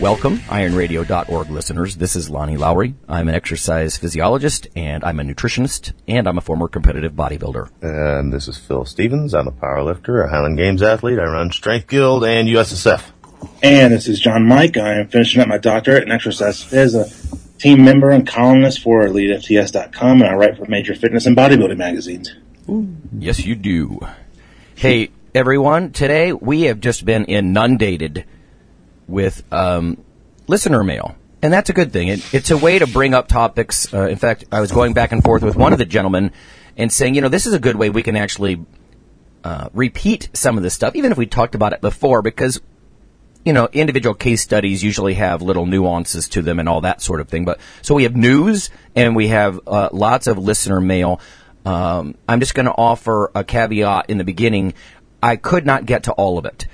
Welcome, ironradio.org listeners. This is Lonnie Lowery. I'm an exercise physiologist, and I'm a nutritionist, and I'm a former competitive bodybuilder. And this is Phil Stevens. I'm a powerlifter, a Highland Games athlete. I run Strength Guild and USSF. And this is John Mike. I am finishing up my doctorate in exercise phys, a team member and columnist for EliteFTS.com, and I write for major fitness and bodybuilding magazines. Ooh. Yes, you do. Hey, everyone, today we have just been inundated with listener mail, and that's a good thing. It's a way to bring up topics. In fact, I was going back and forth with one of the gentlemen and saying, you know, this is a good way we can actually repeat some of this stuff, even if we talked about it before, because, you know, individual case studies usually have little nuances to them and all that sort of thing. But so we have news, and we have lots of listener mail. I'm just going to offer a caveat in the beginning. I could not get to all of it.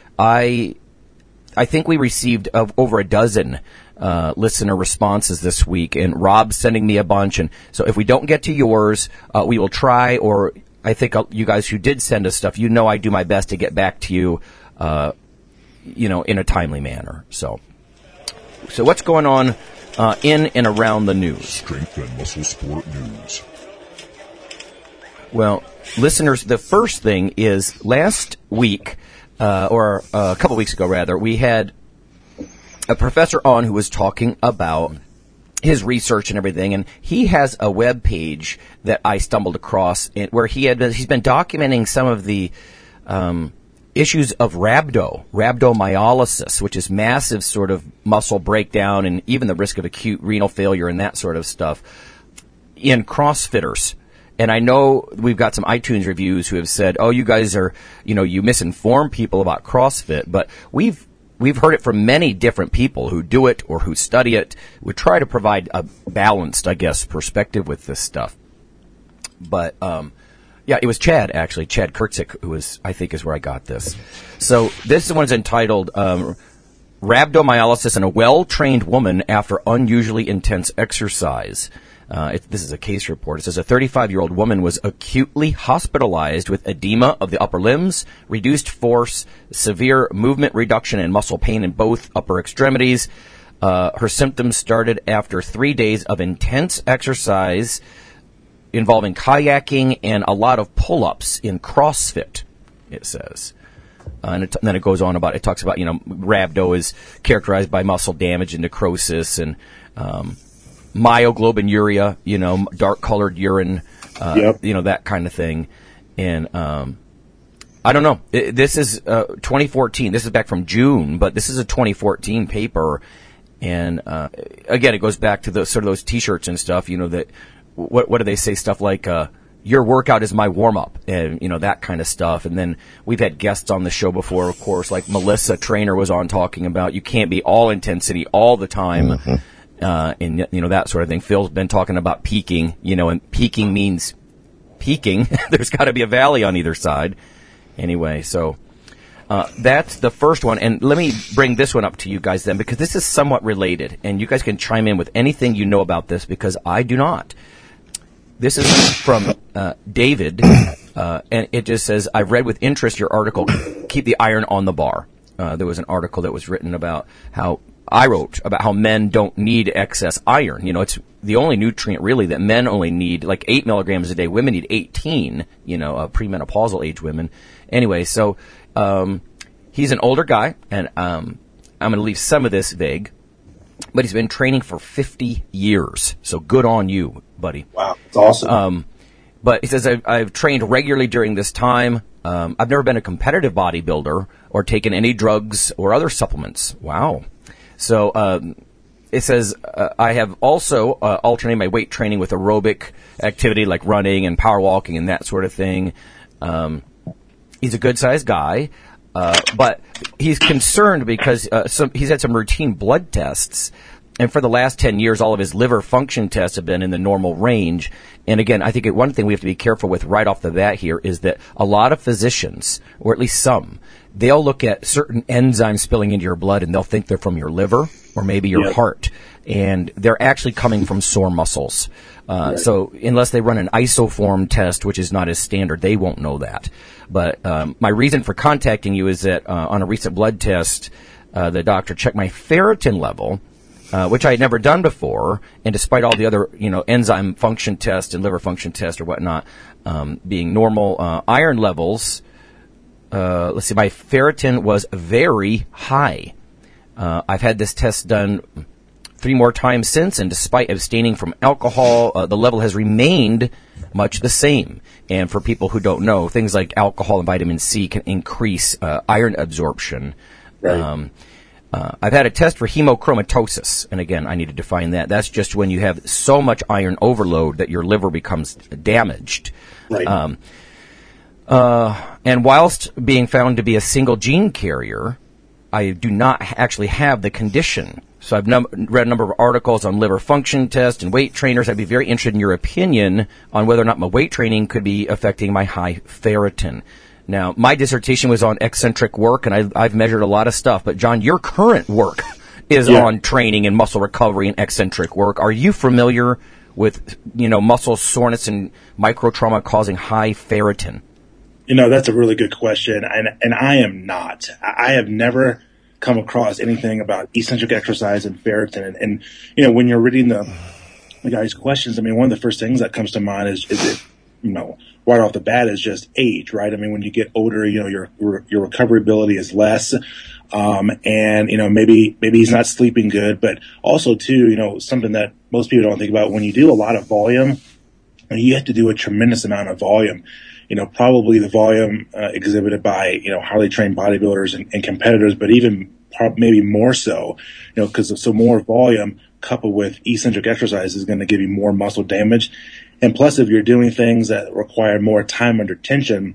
I think we received over a dozen listener responses this week, and Rob's sending me a bunch. And so if we don't get to yours, we will try, or I think you guys who did send us stuff, you know I do my best to get back to you, you know, in a timely manner. So what's going on in and around the news? Strength and muscle sport news. Well, listeners, the first thing is last week, or a couple weeks ago, rather, we had a professor on who was talking about his research and everything, and he has a web page that I stumbled across where he's been documenting some of the issues of rhabdomyolysis, which is massive sort of muscle breakdown and even the risk of acute renal failure and that sort of stuff in CrossFitters. And I know we've got some iTunes reviews who have said, oh, you guys are, you know, you misinform people about CrossFit. But we've heard it from many different people who do it or who study it. We try to provide a balanced, I guess, perspective with this stuff. But, yeah, it was Chad Kurtzick, who was, I think, is where I got this. So this one's entitled Rhabdomyolysis in a Well-Trained Woman After Unusually Intense Exercise. This is a case report. It says a 35-year-old woman was acutely hospitalized with edema of the upper limbs, reduced force, severe movement reduction, and muscle pain in both upper extremities. Her symptoms started after 3 days of intense exercise involving kayaking and a lot of pull-ups in CrossFit, it says. And then it goes on about, it talks about, you know, rhabdo is characterized by muscle damage and necrosis and myoglobinuria, you know, dark-colored urine, you know, that kind of thing. And I don't know. This is 2014. This is back from June, but this is a 2014 paper. And, again, it goes back to the, sort of those T-shirts and stuff, you know, that what do they say? Stuff like your workout is my warm-up and, you know, that kind of stuff. And then we've had guests on the show before, of course, like Melissa Trainer was on talking about you can't be all intensity all the time. Mm-hmm. And, you know, that sort of thing. Phil's been talking about peaking, you know, and peaking means peaking. There's got to be a valley on either side. Anyway, so that's the first one. And let me bring this one up to you guys then, because this is somewhat related. And you guys can chime in with anything you know about this, because I do not. This is from David, and it just says, I've read with interest your article, Keep the Iron on the Bar. There was an article that was written about how I wrote about how men don't need excess iron. You know, it's the only nutrient really that men only need, like 8 milligrams a day. Women need 18, you know, premenopausal age women. Anyway, so he's an older guy, and I'm going to leave some of this vague, but he's been training for 50 years. So good on you, buddy. Wow, that's awesome. But he says, I've trained regularly during this time. I've never been a competitive bodybuilder or taken any drugs or other supplements. Wow. So it says, I have also alternated my weight training with aerobic activity like running and power walking and that sort of thing. He's a good-sized guy. But he's concerned because he's had some routine blood tests. And for the last 10 years, all of his liver function tests have been in the normal range. And again, I think one thing we have to be careful with right off the bat here is that a lot of physicians, or at least some, they'll look at certain enzymes spilling into your blood and they'll think they're from your liver or maybe your heart. And they're actually coming from sore muscles. So unless they run an isoform test, which is not as standard, they won't know that. But my reason for contacting you is that on a recent blood test, the doctor checked my ferritin level, which I had never done before, and despite all the other, enzyme function tests and liver function tests or whatnot being normal, iron levels, my ferritin was very high. I've had this test done 3 more times since, and despite abstaining from alcohol, the level has remained much the same. And for people who don't know, things like alcohol and vitamin C can increase iron absorption. Right. I've had a test for hemochromatosis, and again, I need to define that. That's just when you have so much iron overload that your liver becomes damaged. Right. And whilst being found to be a single gene carrier, I do not actually have the condition. So I've read a number of articles on liver function tests and weight trainers. I'd be very interested in your opinion on whether or not my weight training could be affecting my high ferritin. Now, my dissertation was on eccentric work, and I've measured a lot of stuff. But, John, your current work is on training and muscle recovery and eccentric work. Are you familiar with, muscle soreness and microtrauma causing high ferritin? That's a really good question, and I am not. I have never come across anything about eccentric exercise and ferritin. And when you're reading the guy's questions, one of the first things that comes to mind is it, right off the bat is just age, right? When you get older, your recoverability is less. And, maybe he's not sleeping good, but also too, something that most people don't think about when you do a lot of volume, you have to do a tremendous amount of volume, probably the volume exhibited by, highly trained bodybuilders and competitors, but even maybe more so, because so more volume coupled with eccentric exercise is going to give you more muscle damage. And plus, if you're doing things that require more time under tension,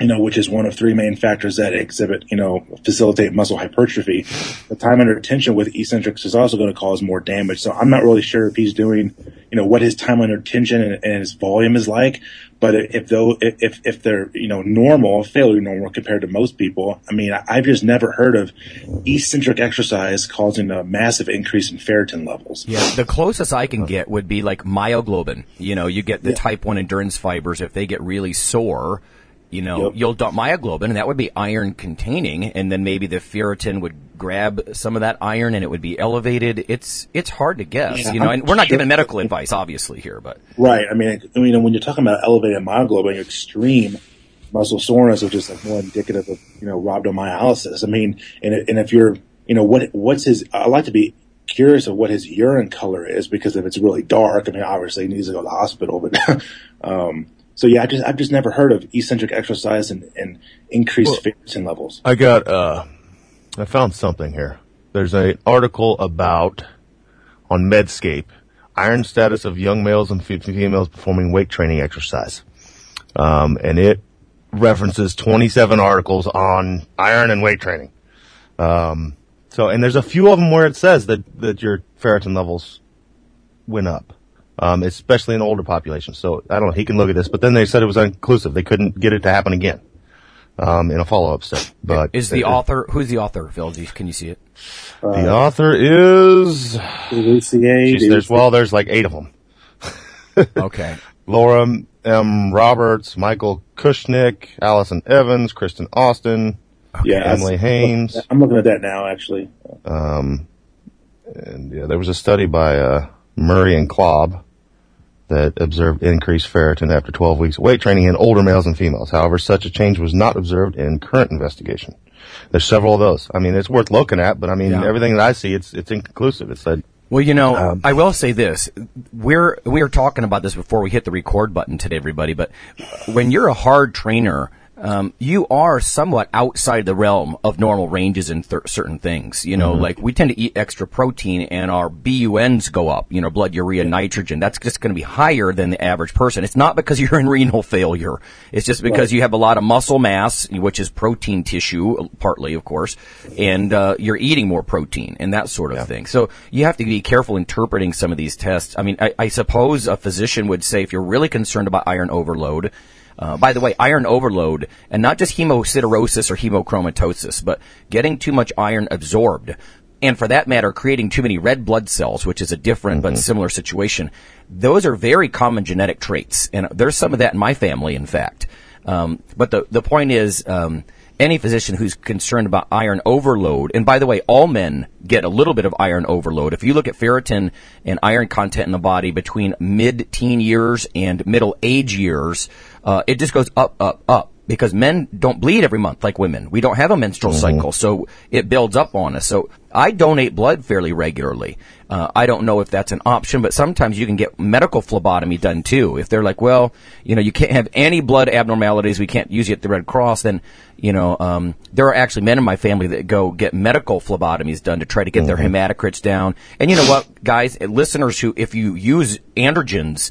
which is one of 3 main factors that exhibit, facilitate muscle hypertrophy, the time under tension with eccentrics is also going to cause more damage. So I'm not really sure if he's doing, what his time under tension and his volume is like. But if they're, normal, fairly normal compared to most people, I've just never heard of eccentric exercise causing a massive increase in ferritin levels. Yeah, the closest I can get would be like myoglobin. You get the type 1 endurance fibers. If they get really sore, you'll dump myoglobin, and that would be iron containing, and then maybe the ferritin would grab some of that iron, and it would be elevated. It's hard to guess, And we're not giving medical advice, obviously, here, but right. When you're talking about elevated myoglobin, extreme muscle soreness, which is more indicative of rhabdomyolysis. And if you're what's his? I like to be curious of what his urine color is, because if it's really dark, obviously he needs to go to the hospital, but. So yeah, I've just never heard of eccentric exercise and increased ferritin levels. I found something here. There's an article on Medscape, iron status of young males and females performing weight training exercise. And it references 27 articles on iron and weight training. And there's a few of them where it says that your ferritin levels went up. Especially in older populations. So I don't know, he can look at this, but then they said it was inconclusive. They couldn't get it to happen again, in a follow-up study. But who's the author, Phil? Can you see it? The author is Lucy A. There's like 8 of them. Okay. Laura M. Roberts, Michael Kushnick, Allison Evans, Kristen Austin, Emily Haynes. I'm looking at that now, actually. There was a study by Murray and Klob that observed increased ferritin after 12 weeks of weight training in older males and females. However, such a change was not observed in current investigation. There's several of those. It's worth looking at, but everything that I see, it's inconclusive. It said. Well, I will say this. We were talking about this before we hit the record button today, everybody, but when you're a hard trainer, you are somewhat outside the realm of normal ranges in certain things. You know, like we tend to eat extra protein and our BUNs go up, you know, blood urea nitrogen. That's just going to be higher than the average person. It's not because you're in renal failure. It's just because you have a lot of muscle mass, which is protein tissue, partly, of course, and you're eating more protein and that sort of thing. So you have to be careful interpreting some of these tests. I mean, I suppose a physician would say if you're really concerned about iron overload, by the way, iron overload, and not just hemosiderosis or hemochromatosis, but getting too much iron absorbed, and for that matter, creating too many red blood cells, which is a different but similar situation. Those are very common genetic traits, and there's some of that in my family, in fact. But the point is, any physician who's concerned about iron overload, and by the way, all men get a little bit of iron overload. If you look at ferritin and iron content in the body between mid-teen years and middle age years, it just goes up, up, up, because men don't bleed every month like women. We don't have a menstrual cycle, so it builds up on us. So I donate blood fairly regularly. I don't know if that's an option, but sometimes you can get medical phlebotomy done too. If they're like, well, you know, you can't have any blood abnormalities, we can't use you at the Red Cross, then, you know, there are actually men in my family that go get medical phlebotomies done to try to get their hematocrits down. And you know what, guys, listeners who, if you use androgens,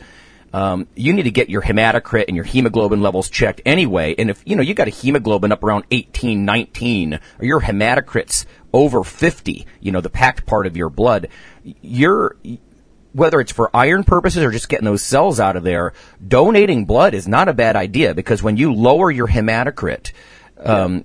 you need to get your hematocrit and your hemoglobin levels checked anyway. And if, you know, you got a hemoglobin up around 18, 19, or your hematocrit's over 50, you know, the packed part of your blood, you're, whether it's for iron purposes or just getting those cells out of there, donating blood is not a bad idea, because when you lower your hematocrit,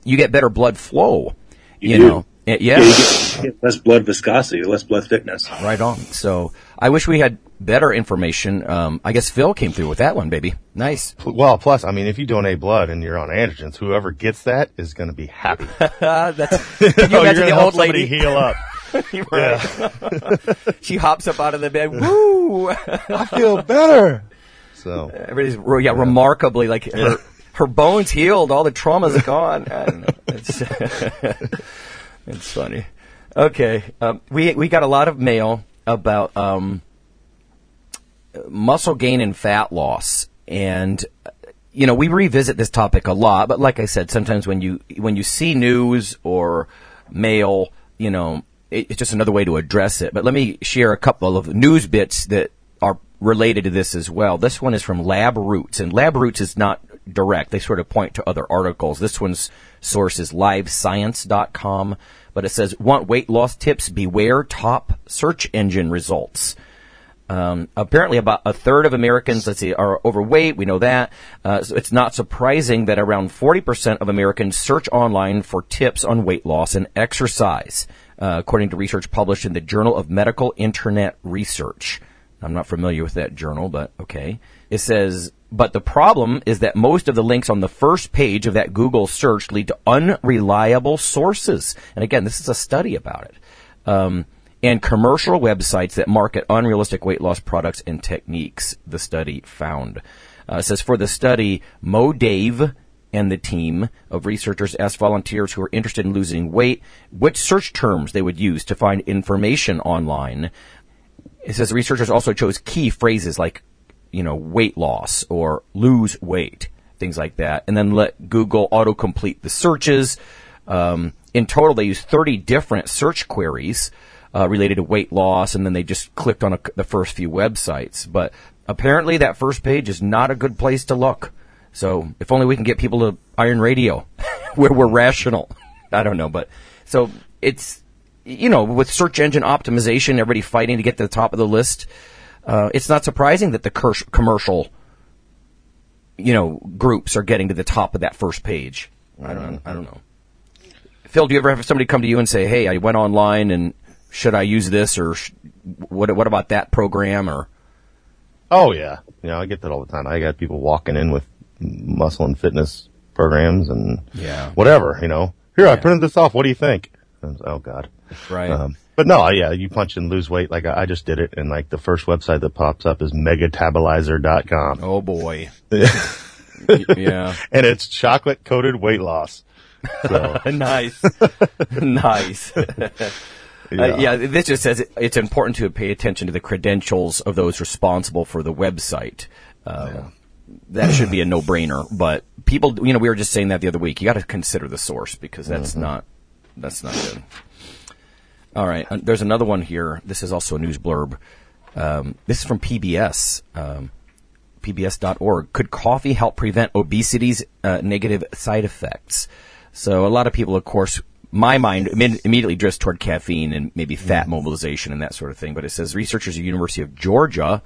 you get better blood flow, you know. Yeah, you get less blood viscosity, less blood thickness. Right on. So I wish we had better information. I guess Phil came through with that one, baby. Nice. Well, plus, I mean, if you donate blood and you're on androgens, whoever gets that is going to be happy. That's, can you imagine the old lady heal up? You're right. She hops up out of the bed. Woo! I feel better. So everybody's remarkably like her bones healed, all the trauma's gone. I don't know. It's funny. Okay, we got a lot of mail about muscle gain and fat loss, and you know, we revisit this topic a lot. But like I said, sometimes when you see news or mail, you know, it's just another way to address it. But let me share a couple of news bits that are related to this as well. This one is from Lab Roots, and Lab Roots is not direct. They sort of point to other articles. This one's source is livescience.com, but it says, want weight loss tips? Beware top search engine results. Apparently about a third of Americans, are overweight. We know that. So it's not surprising that around 40% of Americans search online for tips on weight loss and exercise, according to research published in the Journal of Medical Internet Research. I'm not familiar with that journal, but okay. It says, but the problem is that most of the links on the first page of that Google search lead to unreliable sources. And again, this is a study about it. And commercial websites that market unrealistic weight loss products and techniques, the study found. It says, for the study, Mo Dave and the team of researchers asked volunteers who were interested in losing weight which search terms they would use to find information online. It says researchers also chose key phrases like, you know, weight loss or lose weight, things like that, and then let Google autocomplete the searches. In total, they used 30 different search queries related to weight loss, and then they just clicked on the first few websites. But apparently that first page is not a good place to look. So if only we can get people to Iron Radio where we're rational. I don't know, but so it's, you know, with search engine optimization, everybody fighting to get to the top of the list, it's not surprising that the commercial, you know, groups are getting to the top of that first page. I don't know. Phil, do you ever have somebody come to you and say, "Hey, I went online and should I use this or what about that program?" Or oh yeah, you know, I get that all the time. I got people walking in with muscle and fitness programs and whatever. You know, here I printed this off. What do you think? And, oh God, right. But no, yeah, you punch and lose weight. Like, I just did it, and, like, the first website that pops up is megatabolizer.com. Oh, boy. Yeah. And it's chocolate-coated weight loss. So. Nice. Nice. Yeah, this just says it's important to pay attention to the credentials of those responsible for the website. that should be a no-brainer. But people, you know, we were just saying that the other week. You got to consider the source because that's not good. All right. There's another one here. This is also a news blurb. This is from PBS, PBS.org. Could coffee help prevent obesity's negative side effects? So a lot of people, of course, my mind immediately drifts toward caffeine and maybe fat mobilization and that sort of thing. But it says researchers at the University of Georgia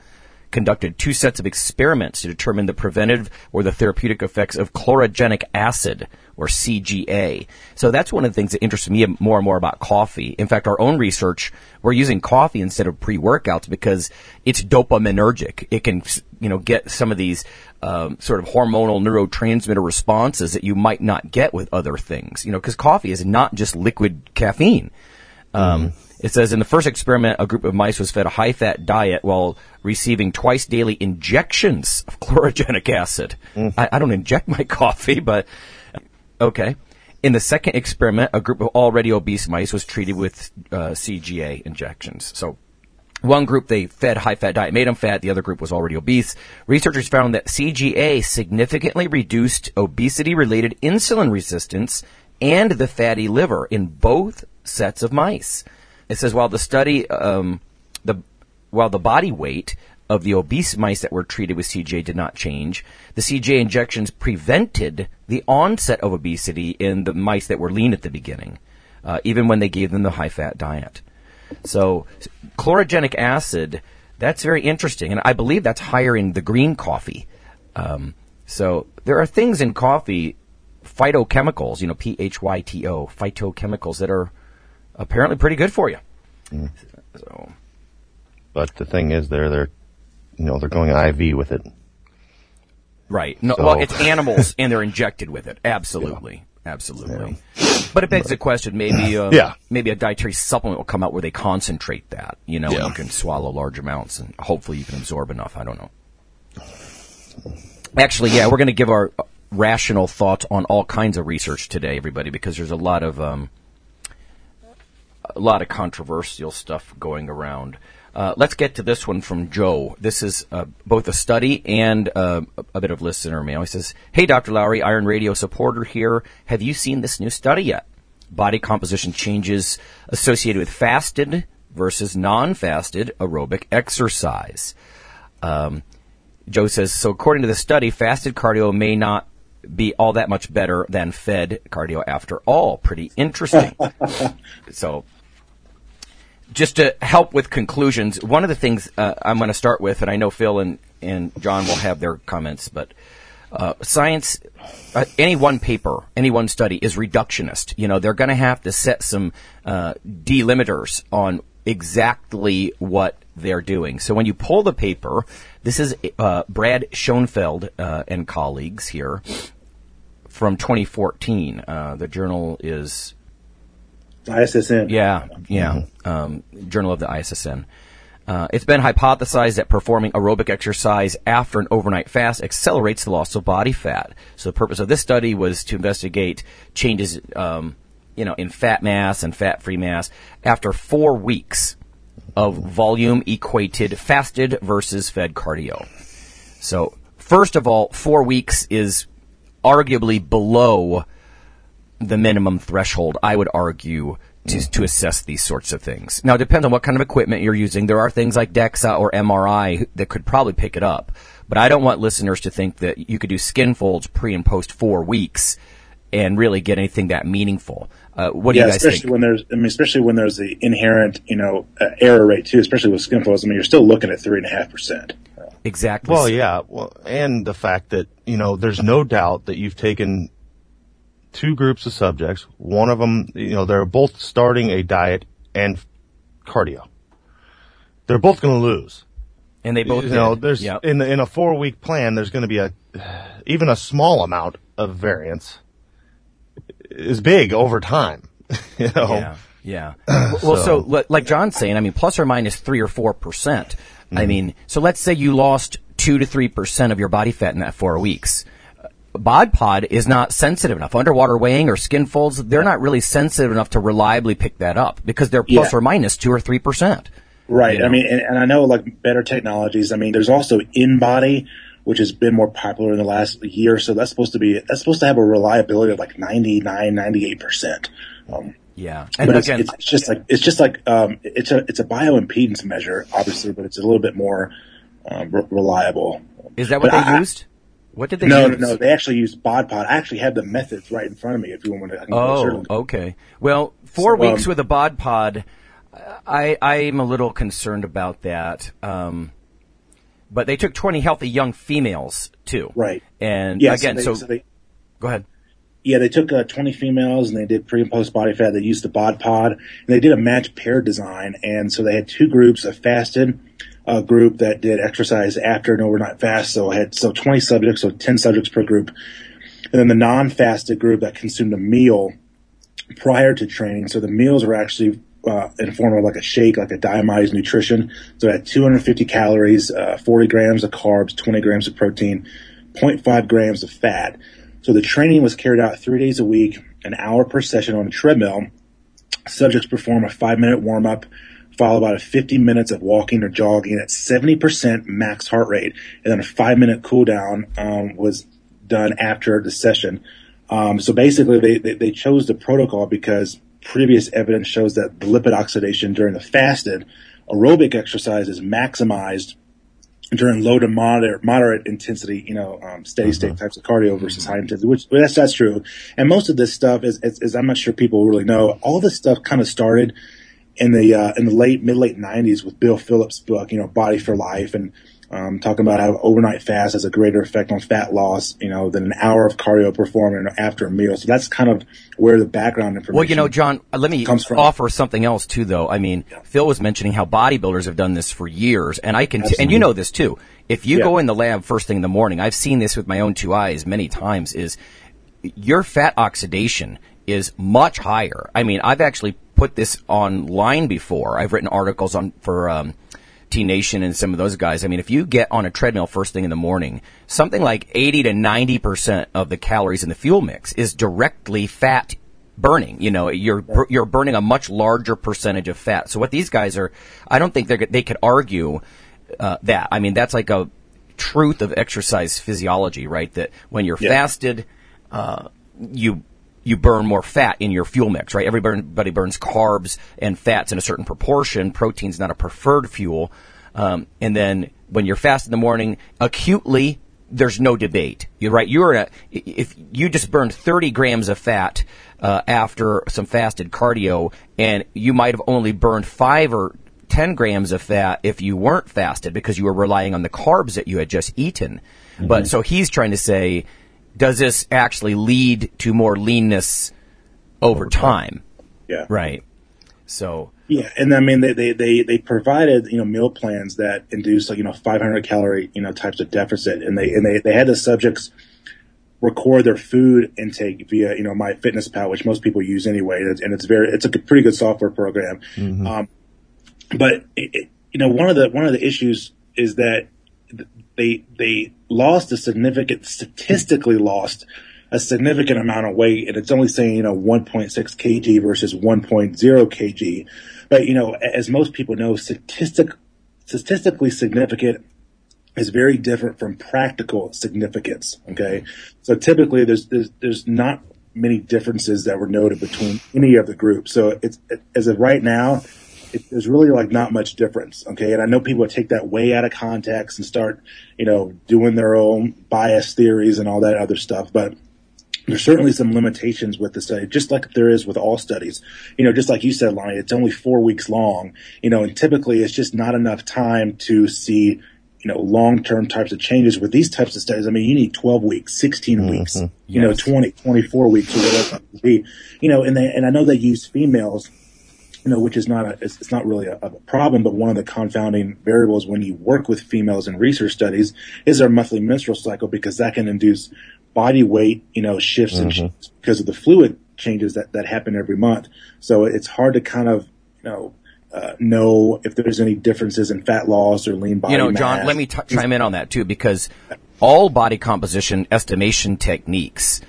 conducted two sets of experiments to determine the preventive or the therapeutic effects of chlorogenic acid, or CGA. So that's one of the things that interests me more and more about coffee. In fact, our own research, we're using coffee instead of pre-workouts because it's dopaminergic. It can, you know, get some of these sort of hormonal neurotransmitter responses that you might not get with other things, you know, because coffee is not just liquid caffeine. It says, in the first experiment, a group of mice was fed a high-fat diet while receiving twice-daily injections of chlorogenic acid. I don't inject my coffee, but okay. In the second experiment, a group of already obese mice was treated with CGA injections. So one group they fed high-fat diet, made them fat. The other group was already obese. Researchers found that CGA significantly reduced obesity-related insulin resistance and the fatty liver in both sets of mice. It says while the study, the body weight of the obese mice that were treated with CGA did not change, the CGA injections prevented the onset of obesity in the mice that were lean at the beginning, even when they gave them the high-fat diet. So chlorogenic acid, that's very interesting, and I believe that's higher in the green coffee. So there are things in coffee, phytochemicals, you know, P-H-Y-T-O, phytochemicals that are apparently pretty good for you. So, but the thing is, they're going IV with it, right? No, so. Well, it's animals, and they're injected with it. Absolutely, yeah. Absolutely. Yeah. But it begs the question: maybe a dietary supplement will come out where they concentrate that. You know, and you can swallow large amounts, and hopefully you can absorb enough. I don't know. Actually, yeah, we're going to give our rational thoughts on all kinds of research today, everybody, because there's a lot of controversial stuff going around. Let's get to this one from Joe. This is both a study and a bit of listener mail. He says, hey, Dr. Lowery, Iron Radio supporter here. Have you seen this new study yet? Body composition changes associated with fasted versus non-fasted aerobic exercise. Joe says, so according to the study, fasted cardio may not be all that much better than fed cardio after all. Pretty interesting. So just to help with conclusions, one of the things I'm going to start with, and I know Phil and John will have their comments, but science, any one paper, any one study is reductionist. You know, they're going to have to set some delimiters on exactly what they're doing. So when you pull the paper, this is Brad Schoenfeld and colleagues here from 2014. The journal is ISSN. Yeah. Journal of the ISSN. It's been hypothesized that performing aerobic exercise after an overnight fast accelerates the loss of body fat. So the purpose of this study was to investigate changes in fat mass and fat-free mass after 4 weeks of volume-equated fasted versus fed cardio. So, first of all, 4 weeks is arguably below the minimum threshold, I would argue, to assess these sorts of things. Now, it depends on what kind of equipment you're using. There are things like DEXA or MRI that could probably pick it up. But I don't want listeners to think that you could do skin folds pre and post 4 weeks and really get anything that meaningful. What do you guys think? Especially when there's the inherent, error rate too, especially with skin folds. I mean, you're still looking at 3.5%. Exactly. Well, yeah. Well, and the fact that, there's no doubt that you've taken two groups of subjects. One of them, they're both starting a diet and cardio. They're both going to lose. And they both, there's in a 4 week plan, there's going to be even a small amount of variance is big over time. Yeah. Well, so like John's saying, I mean, plus or minus 3 or 4%. I mean, so let's say you lost 2 to 3% of your body fat in that 4 weeks. Bod Pod is not sensitive enough. Underwater weighing or skin folds, they're not really sensitive enough to reliably pick that up because they're plus or minus 2 or 3%. Right. I mean, and I know like better technologies. I mean, there's also in body which has been more popular in the last year. So that's supposed to have a reliability of like 99, 98%. Yeah. And but again, it's a bioimpedance measure, obviously, but it's a little bit more reliable. Is that what they used? What did they use? No. They actually used Bod Pod. I actually have the methods right in front of me if you want to. Okay. Well, 4 weeks with a Bod Pod, I'm a little concerned about that. But they took 20 healthy young females, too. Right. And, yeah, again, so they go ahead. Yeah, they took 20 females, and they did pre- and post-body fat. They used the Bod Pod, and they did a matched pair design. And so they had two groups, a fasted group that did exercise after an overnight fast. So I had 20 subjects, so 10 subjects per group. And then the non-fasted group that consumed a meal prior to training. So the meals were actually in the form of like a shake, like a diamized nutrition. So I had 250 calories, 40 grams of carbs, 20 grams of protein, 0.5 grams of fat. So the training was carried out 3 days a week, an hour per session on a treadmill. Subjects perform a 5-minute warm-up, followed by 50 minutes of walking or jogging at 70% max heart rate. And then a 5-minute cool down was done after the session. So basically they chose the protocol because previous evidence shows that the lipid oxidation during the fasted aerobic exercise is maximized during low to moderate intensity, steady state types of cardio versus high intensity, which that's true. And most of this stuff is I'm not sure people really know. All this stuff kind of started in the mid-late 90s with Bill Phillips' book, Body for Life, and talking about how overnight fast has a greater effect on fat loss, than an hour of cardio performed after a meal. So that's kind of where the background information. Well, John, let me offer something else too, though. I mean, yeah. Phil was mentioning how bodybuilders have done this for years, and I can, and you know this too. If you go in the lab first thing in the morning, I've seen this with my own two eyes many times. Is your fat oxidation is much higher. I mean, I've actually put this online before. I've written articles on for T Nation and some of those guys. I mean, if you get on a treadmill first thing in the morning, something like 80 to 90% of the calories in the fuel mix is directly fat burning. You're burning a much larger percentage of fat. So what these guys are, I don't think they could argue that. I mean, that's like a truth of exercise physiology, right? That when you're fasted, you burn more fat in your fuel mix, right? Everybody burns carbs and fats in a certain proportion. Protein's not a preferred fuel. And then when you're fast in the morning, acutely, there's no debate. You're right. If you just burned 30 grams of fat after some fasted cardio, and you might have only burned 5 or 10 grams of fat if you weren't fasted because you were relying on the carbs that you had just eaten. Mm-hmm. But so he's trying to say, does this actually lead to more leanness over time? Yeah. Right. So. Yeah. And I mean, they provided, meal plans that induce 500 calorie, types of deficit. And they had the subjects record their food intake via, MyFitnessPal, which most people use anyway. And it's a pretty good software program. Mm-hmm. But one of the issues is that they statistically lost a significant amount of weight, and it's only saying 1.6 kg versus 1.0 kg, but as most people know, statistically significant is very different from practical significance. Okay, so typically there's not many differences that were noted between any of the groups. So as of right now, there's really not much difference, okay? And I know people take that way out of context and start, doing their own bias theories and all that other stuff. But there's certainly some limitations with the study, just like there is with all studies. Just like you said, Lonnie, it's only 4 weeks long, and typically it's just not enough time to see, long-term types of changes. With these types of studies, I mean, you need 12 weeks, 16 weeks, 20, 24 weeks, or whatever it be. And I know they use females, which is not it's not really a problem, but one of the confounding variables when you work with females in research studies is their monthly menstrual cycle, because that can induce body weight, shifts because of the fluid changes that happen every month. So it's hard to kind of, know if there's any differences in fat loss or lean body mass. John, let me chime in on that too, because all body composition estimation techniques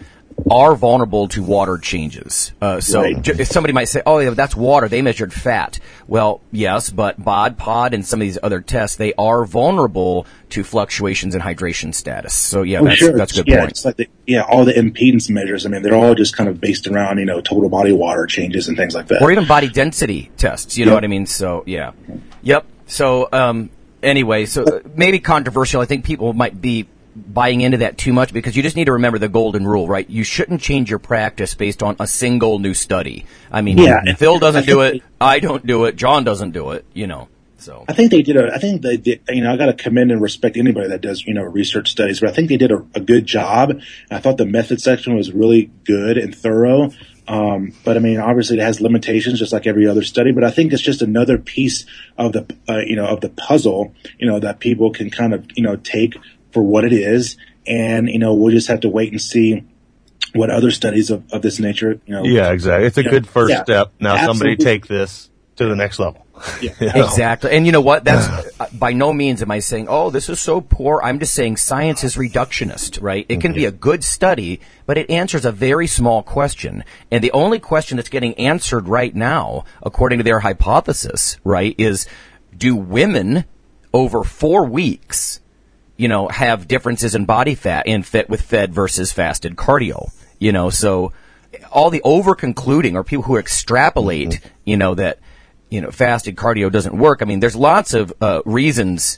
are vulnerable to water changes. If somebody might say, oh, yeah, that's water. They measured fat. Well, yes, but Bod Pod and some of these other tests, they are vulnerable to fluctuations in hydration status. So, yeah, that's a good point. It's like all the impedance measures, I mean, they're all just kind of based around, total body water changes and things like that. Or even body density tests, you know what I mean? So, yeah. Yep. So, anyway, so maybe controversial. I think people might be buying into that too much because you just need to remember the golden rule, right? You shouldn't change your practice based on a single new study. I mean, Phil doesn't do it. I don't do it. John doesn't do it, So I think they did. I got to commend and respect anybody that does, research studies, but I think they did a good job. And I thought the method section was really good and thorough. But I mean, obviously it has limitations just like every other study, but I think it's just another piece of the, of the puzzle, that people can kind of, take for what it is. And, we'll just have to wait and see what other studies of this nature, Yeah, exactly. It's a good first step. Now absolutely. Somebody take this to the next level. Yeah. Exactly. And you know what? That's by no means am I saying, oh, this is so poor. I'm just saying science is reductionist, right? It can be a good study, but it answers a very small question. And the only question that's getting answered right now, according to their hypothesis, right, is do women over 4 weeks, have differences in body fat in fit with fed versus fasted cardio, so all the over concluding are people who extrapolate, that, fasted cardio doesn't work. I mean, there's lots of reasons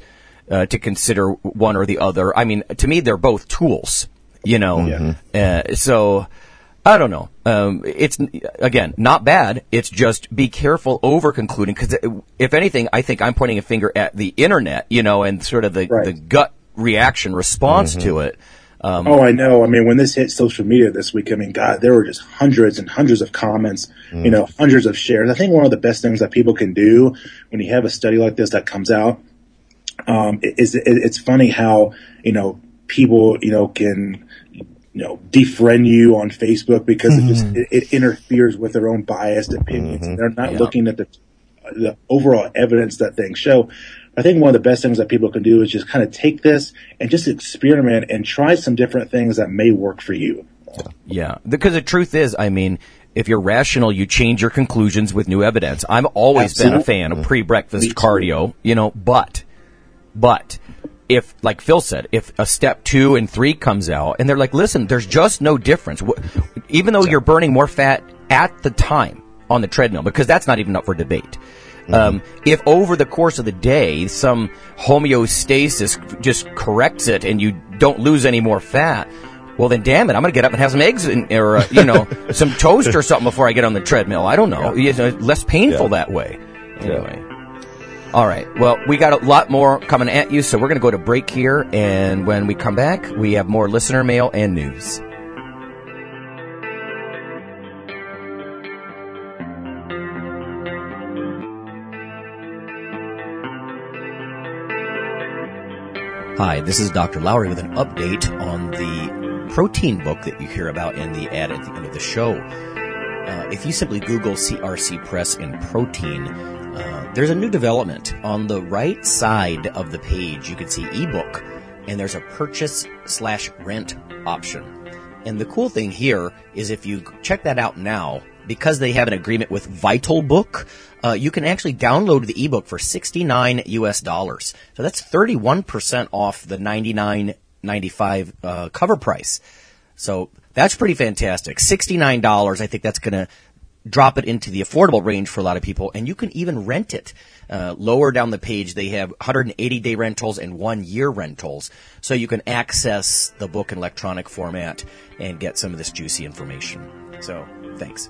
to consider one or the other. I mean, to me, they're both tools, so I don't know. It's, again, not bad. It's just be careful over concluding because if anything, I think I'm pointing a finger at the internet, and sort of the gut reaction response to it. I know. I mean, when this hit social media this week, I mean, God, there were just hundreds and hundreds of comments, hundreds of shares. I think one of the best things that people can do when you have a study like this that comes out, it's funny how, people, can, defriend you on Facebook because it interferes with their own biased opinions. And they're not looking at the overall evidence that things show. I think one of the best things that people can do is just kind of take this and just experiment and try some different things that may work for you. Yeah, because the truth is, I mean, if you're rational, you change your conclusions with new evidence. I've always been a fan of pre-breakfast cardio, but if, like Phil said, if a step 2 and 3 comes out and they're like, listen, there's just no difference, even though you're burning more fat at the time on the treadmill, because that's not even up for debate. If over the course of the day some homeostasis just corrects it and you don't lose any more fat, well then, damn it, I'm going to get up and have some eggs or some toast or something before I get on the treadmill. I don't know. Less painful that way. Anyway. All right. Well, we got a lot more coming at you, so we're going to go to break here. And when we come back, we have more listener mail and news. Hi, this is Dr. Lowery with an update on the protein book that you hear about in the ad at the end of the show. If you simply Google CRC Press and protein, there's a new development. On the right side of the page, you can see ebook, and there's a purchase/rent option. And the cool thing here is if you check that out now, because they have an agreement with VitalBook, you can actually download the ebook for $69. So that's 31% off the $99.95 cover price. So that's pretty fantastic. $69, I think that's going to drop it into the affordable range for a lot of people. And you can even rent it. Lower down the page, they have 180-day rentals and 1-year rentals. So you can access the book in electronic format and get some of this juicy information. So thanks.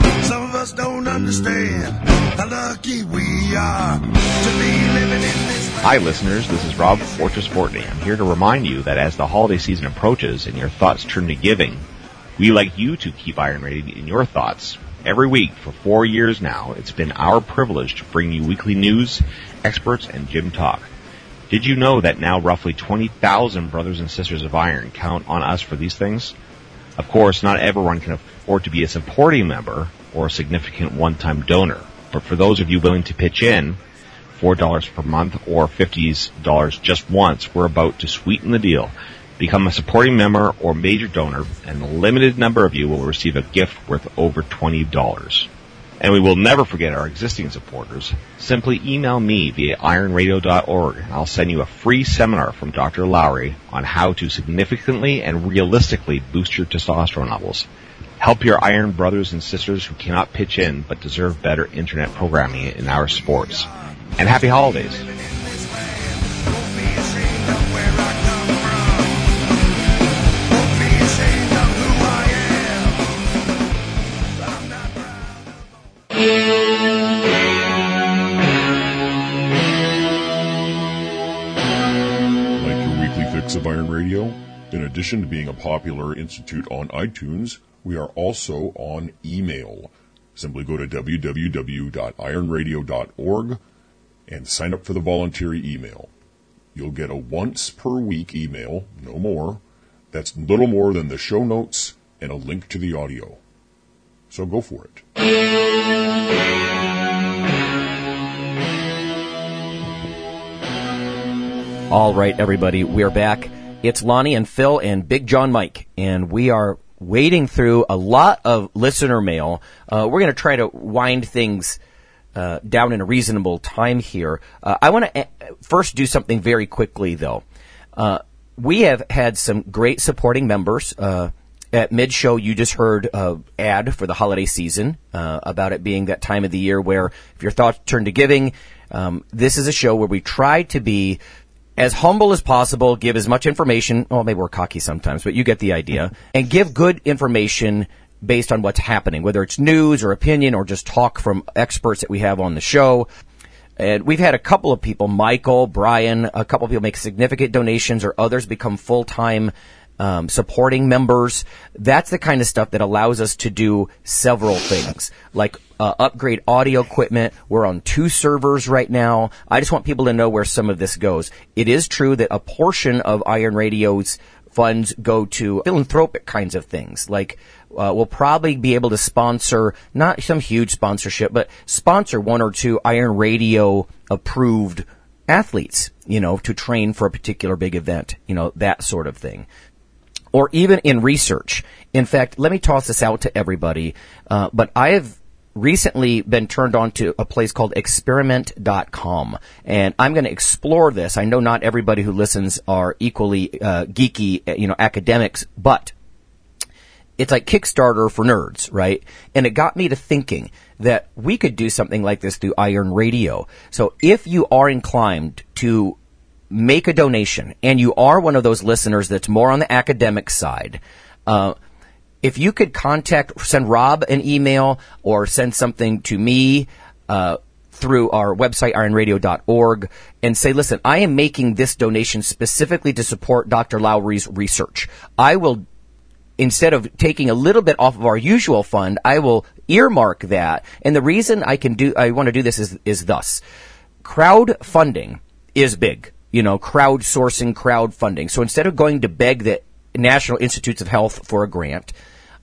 Some of us don't understand how lucky we are to be living in this land. Hi, listeners. This is Rob Fortney. I'm here to remind you that as the holiday season approaches and your thoughts turn to giving, we like you to keep Iron Radio in your thoughts. Every week for 4 years now, it's been our privilege to bring you weekly news, experts, and gym talk. Did you know that now roughly 20,000 brothers and sisters of Iron count on us for these things? Of course, not everyone can afford to be a supporting member or a significant one-time donor, but for those of you willing to pitch in, $4 per month or $50 just once, we're about to sweeten the deal. Become a supporting member or major donor, and a limited number of you will receive a gift worth over $20. And we will never forget our existing supporters. Simply email me via ironradio.org, and I'll send you a free seminar from Dr. Lowery on how to significantly and realistically boost your testosterone levels. Help your Iron brothers and sisters who cannot pitch in but deserve better internet programming in our sports. And happy holidays. Like your weekly fix of Iron Radio? In addition to being a popular institute on iTunes, we are also on email. Simply go to www.ironradio.org and sign up for the voluntary email. You'll get a once per week email, no more, that's little more than the show notes and a link to the audio. So go for it. All right, everybody, we're back. It's Lonnie and Phil and Big John Mike, and we are wading through a lot of listener mail. We're going to try to wind things down in a reasonable time here. I want to first do something very quickly, though. We have had some great supporting members. At mid-show, you just heard an ad for the holiday season about it being that time of the year where if your thoughts turn to giving, this is a show where we try to be as humble as possible, give as much information. Well, maybe we're cocky sometimes, but you get the idea. And give good information based on what's happening, whether it's news or opinion or just talk from experts that we have on the show. And we've had a couple of people, Michael, Brian, a couple of people make significant donations or others become full-time supporting members. That's the kind of stuff that allows us to do several things, like upgrade audio equipment. We're on 2 servers right now. I just want people to know where some of this goes. It is true that a portion of Iron Radio's funds go to philanthropic kinds of things, like we'll probably be able to sponsor, not some huge sponsorship, but sponsor 1 or 2 Iron Radio approved athletes, you know, to train for a particular big event, you know, that sort of thing. Or even in research. In fact, let me toss this out to everybody. But I have recently been turned on to a place called experiment.com. And I'm going to explore this. I know not everybody who listens are equally geeky, you know, academics, but it's like Kickstarter for nerds, right? And it got me to thinking that we could do something like this through Iron Radio. So if you are inclined to make a donation, and you are one of those listeners that's more on the academic side, if you could send Rob an email or send something to me through our website, ironradio.org, and say, listen, I am making this donation specifically to support Dr. Lowery's research. I will, instead of taking a little bit off of our usual fund, I will earmark that. And the reason I want to do this is thus. Crowdfunding is big. You know, crowdsourcing, crowdfunding. So instead of going to beg the National Institutes of Health for a grant,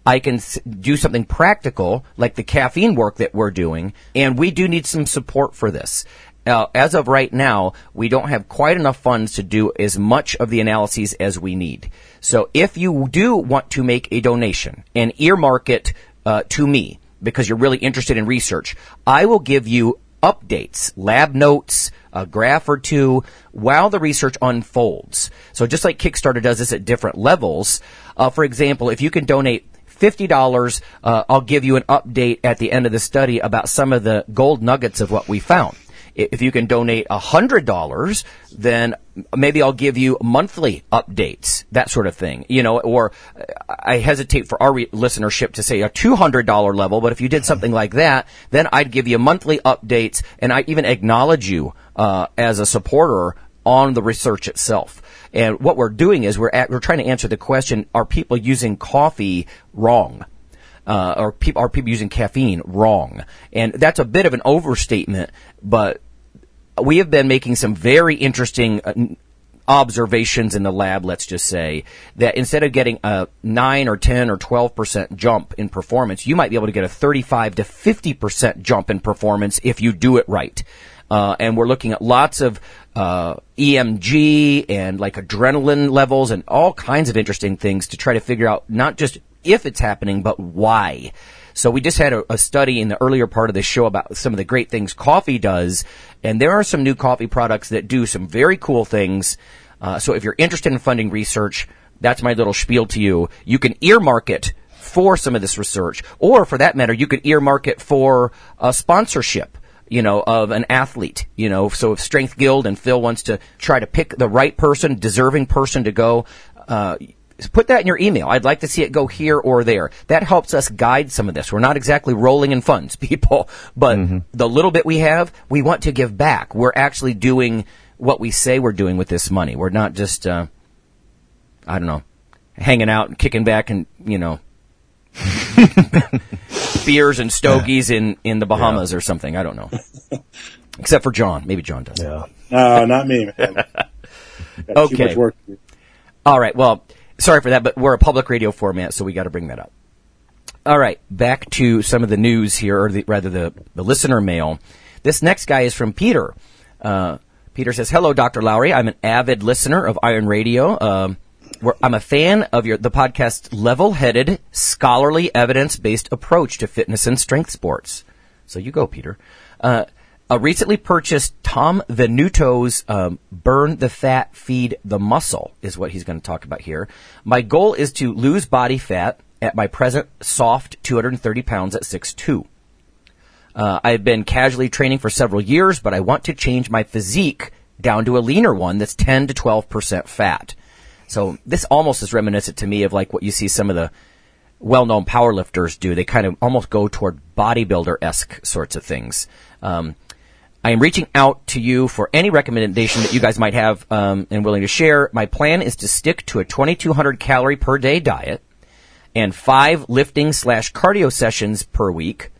I can do something practical like the caffeine work that we're doing, and we do need some support for this. As of right now, we don't have quite enough funds to do as much of the analyses as we need. So if you do want to make a donation and earmark it to me because you're really interested in research, I will give you updates, lab notes, a graph or two while the research unfolds. So just like Kickstarter does this at different levels, for example, if you can donate $50, I'll give you an update at the end of the study about some of the gold nuggets of what we found. If you can donate $100, then maybe I'll give you monthly updates, that sort of thing. You know, or I hesitate for our listenership to say a $200 level, but if you did something like that, then I'd give you monthly updates, and I even acknowledge you as a supporter on the research itself. And what we're doing is we're trying to answer the question: are people using coffee wrong? Are people using caffeine wrong? And that's a bit of an overstatement, but we have been making some very interesting observations in the lab, let's just say, that instead of getting a 9 or 10 or 12% jump in performance, you might be able to get a 35 to 50% jump in performance if you do it right. And we're looking at lots of EMG and like adrenaline levels and all kinds of interesting things to try to figure out not just if it's happening, but why. So we just had a study in the earlier part of the show about some of the great things coffee does, and there are some new coffee products that do some very cool things. So if you're interested in funding research, that's my little spiel to you. You can earmark it for some of this research, or for that matter, you could earmark it for a sponsorship, you know, of an athlete, you know. So if Strength Guild and Phil wants to try to pick the right person, deserving person to go, put that in your email. I'd like to see it go here or there. That helps us guide some of this. We're not exactly rolling in funds, people, but the little bit we have, we want to give back. We're actually doing what we say we're doing with this money. We're not just, I don't know, hanging out and kicking back and, you know, beers and stogies in the Bahamas or something. I don't know. Except for John. Maybe John does. Yeah. No, not me, man. Okay. Too much work. All right. Well, sorry for that, but we're a public radio format, so we got to bring that up. All right, back to some of the news here, or the listener mail. This next guy is from Peter. Peter says, "Hello, Dr. Lowry. I'm an avid listener of Iron Radio. I'm a fan of the podcast's level-headed, scholarly, evidence-based approach to fitness and strength sports." So you go, Peter. I recently purchased Tom Venuto's Burn the Fat, Feed the Muscle is what he's going to talk about here. My goal is to lose body fat at my present soft 230 pounds at 6'2". I've been casually training for several years, but I want to change my physique down to a leaner one that's 10 to 12% fat. So this almost is reminiscent to me of like what you see some of the well-known powerlifters do. They kind of almost go toward bodybuilder-esque sorts of things. I am reaching out to you for any recommendation that you guys might have and willing to share. My plan is to stick to a 2,200 calorie per day diet and 5 lifting/cardio sessions per week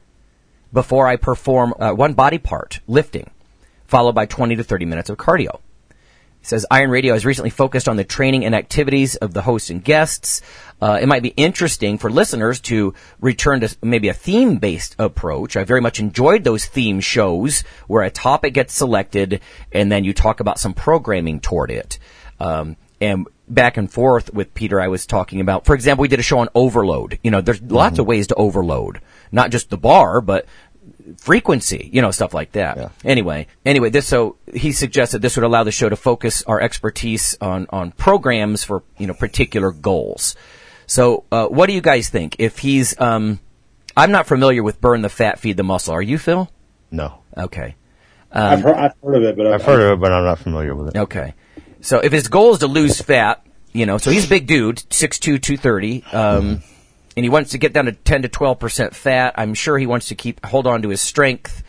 before I perform one body part, lifting, followed by 20 to 30 minutes of cardio. It says, Iron Radio has recently focused on the training and activities of the hosts and guests. It might be interesting for listeners to return to maybe a theme-based approach. I very much enjoyed those theme shows where a topic gets selected and then you talk about some programming toward it. And back and forth with Peter, I was talking about, for example, we did a show on overload. You know, there's lots of ways to overload, not just the bar, but frequency, you know, stuff like that. Yeah. Anyway, so he suggested this would allow the show to focus our expertise on programs for, you know, particular goals. So, what do you guys think? If he's, I'm not familiar with Burn the Fat, Feed the Muscle. Are you, Phil? No. Okay. I've heard of it, but I'm not familiar with it. Okay. So if his goal is to lose fat, you know, so he's a big dude, 6'2", 230, and he wants to get down to 10 to 12% fat. I'm sure he wants to hold on to his strength.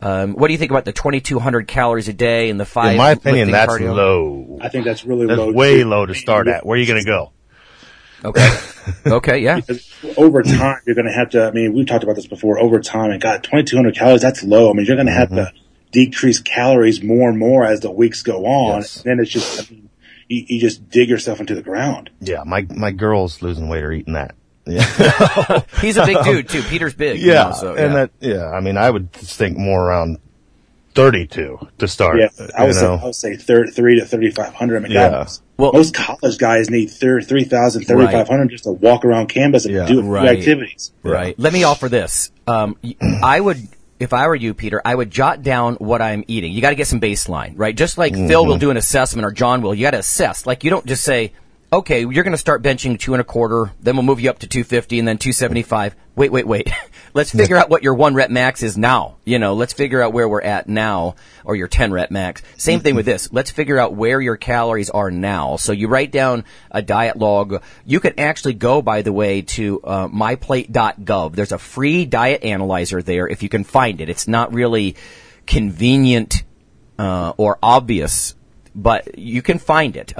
What do you think about the 2,200 calories a day and the 5? In my opinion, that's cardio? Low. I think that's really low. That's way low to start at. Where are you going to go? Okay. Okay, yeah. Because over time, you're going to have to, I mean, we've talked about this before. Over time, and God, 2,200 calories, that's low. I mean, you're going to have to decrease calories more and more as the weeks go on. Yes. And then it's just, I mean, you just dig yourself into the ground. Yeah, my girl's losing weight or eating that. Yeah. He's a big dude too. Peter's big. Yeah. You know, so, and I mean, I would think more around 32 to start. Yeah. I would say 3 to 3,500. I mean, most college guys need 3,000, 3,500 just to walk around campus and do activities. Right. Let me offer this. I would, if I were you, Peter, I would jot down what I'm eating. You got to get some baseline, right? Just like Phil will do an assessment, or John will. You got to assess. Like, you don't just say, okay, you're going to start benching 225, then we'll move you up to 250 and then 275. Wait. Let's figure out what your 1 rep max is now. You know, let's figure out where we're at now, or your 10 rep max. Same thing with this. Let's figure out where your calories are now. So you write down a diet log. You can actually go, by the way, to myplate.gov. There's a free diet analyzer there if you can find it. It's not really convenient or obvious, but you can find it.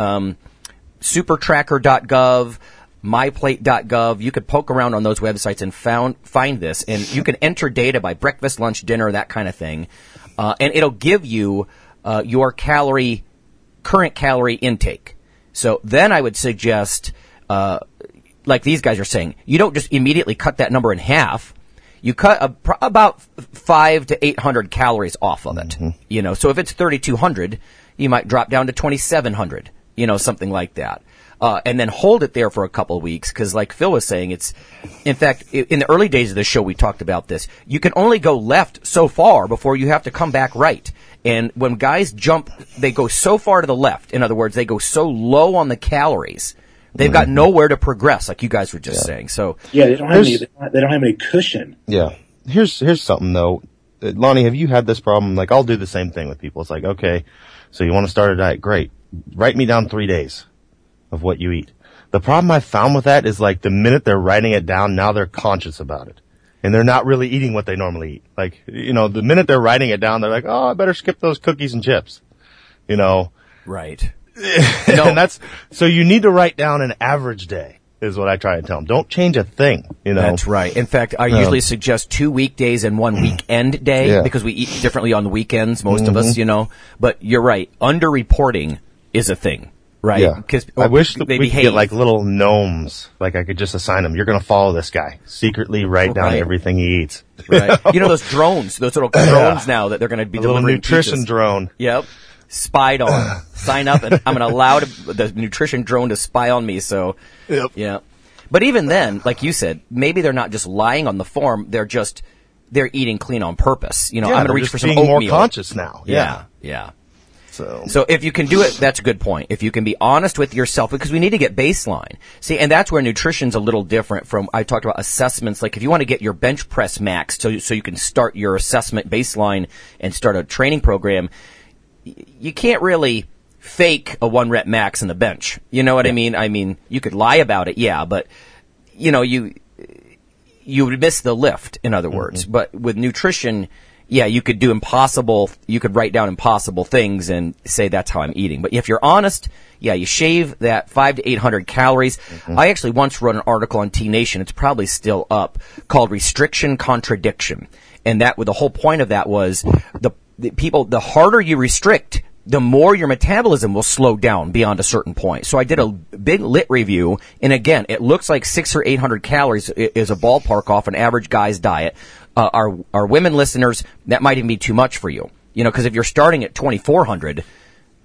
Supertracker.gov, myplate.gov. You could poke around on those websites and find this. And you can enter data by breakfast, lunch, dinner, that kind of thing. And it'll give you your current calorie intake. So then I would suggest, like these guys are saying, you don't just immediately cut that number in half. You cut about 500 to 800 calories off of it. You know, so if it's 3,200, you might drop down to 2,700. You know, something like that. And then hold it there for a couple of weeks, because like Phil was saying, it's, in fact, in the early days of the show, we talked about this. You can only go left so far before you have to come back right. And when guys jump, they go so far to the left. In other words, they go so low on the calories, they've got nowhere to progress, like you guys were just saying. So they don't have any cushion. Yeah. Here's something, though. Lonnie, have you had this problem? Like, I'll do the same thing with people. It's like, okay, so you want to start a diet? Great. Write me down 3 days of what you eat. The problem I found with that is, like, the minute they're writing it down, now they're conscious about it. And they're not really eating what they normally eat. Like, you know, the minute they're writing it down, they're like, oh, I better skip those cookies and chips. You know? Right. And so you need to write down an average day, is what I try to tell them. Don't change a thing, you know. That's right. In fact, I usually suggest 2 weekdays and 1 weekend day, because we eat differently on the weekends, most of us, you know. But you're right. Underreporting is a thing, right? Yeah. Because I wish that we could get like little gnomes. Like, I could just assign them. You're going to follow this guy. Secretly write down everything he eats. Right. You know those drones, those little drones now that they're going to be delivering. A little nutrition drone. Yep. Spied on. Sign up, and I'm going to allow the nutrition drone to spy on me. So, yeah. But even then, like you said, maybe they're not just lying on the form. They're eating clean on purpose. You know, I'm going to reach for some oatmeal. Being more conscious now. Yeah. So if you can do it, that's a good point. If you can be honest with yourself, because we need to get baseline. See, and that's where nutrition's a little different from, I talked about assessments. Like, if you want to get your bench press max so you can start your assessment baseline and start a training program, you can't really fake a 1 rep max in the bench. You know what I mean? I mean, you could lie about it, but, you know, you would miss the lift, in other words. But with nutrition, you could do impossible. You could write down impossible things and say that's how I'm eating. But if you're honest, you shave that 500 to 800 calories. I actually once wrote an article on T Nation. It's probably still up, called "Restriction Contradiction," and that the whole point of that was the harder you restrict, the more your metabolism will slow down beyond a certain point. So I did a big lit review, and again, it looks like 600 or 800 calories is a ballpark off an average guy's diet. Our women listeners, that might even be too much for you. You know, because if you're starting at 2,400,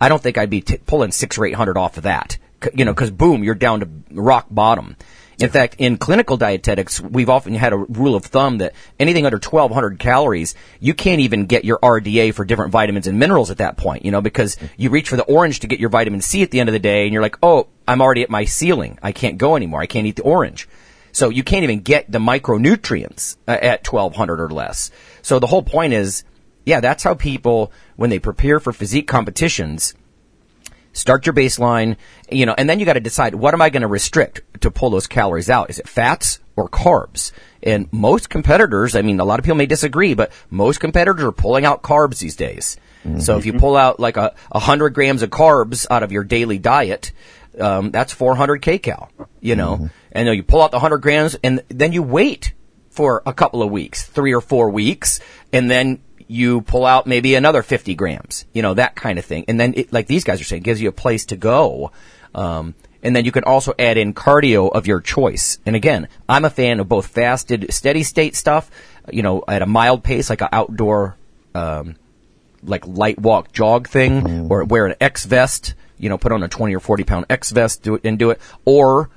I don't think I'd be pulling 600 or 800 off of that. You know, because boom, you're down to rock bottom. In fact, in clinical dietetics, we've often had a rule of thumb that anything under 1,200 calories, you can't even get your RDA for different vitamins and minerals at that point, you know, because you reach for the orange to get your vitamin C at the end of the day, and you're like, oh, I'm already at my ceiling. I can't go anymore. I can't eat the orange. So you can't even get the micronutrients at 1,200 or less. So the whole point is, that's how people, when they prepare for physique competitions, start your baseline, you know, and then you got to decide, what am I going to restrict to pull those calories out? Is it fats or carbs? And most competitors, I mean, a lot of people may disagree, but most competitors are pulling out carbs these days. So if you pull out like 100 grams of carbs out of your daily diet, that's 400 kcal, you know, and then you pull out the 100 grams, and then you wait for a couple of weeks, 3 or 4 weeks, and then you pull out maybe another 50 grams, you know, that kind of thing. And then, like these guys are saying, gives you a place to go. And then you can also add in cardio of your choice. And again, I'm a fan of both fasted, steady state stuff, you know, at a mild pace, like an outdoor, like light walk jog thing, or wear an X vest. You know, put on a 20 or 40 pound X vest and do it, or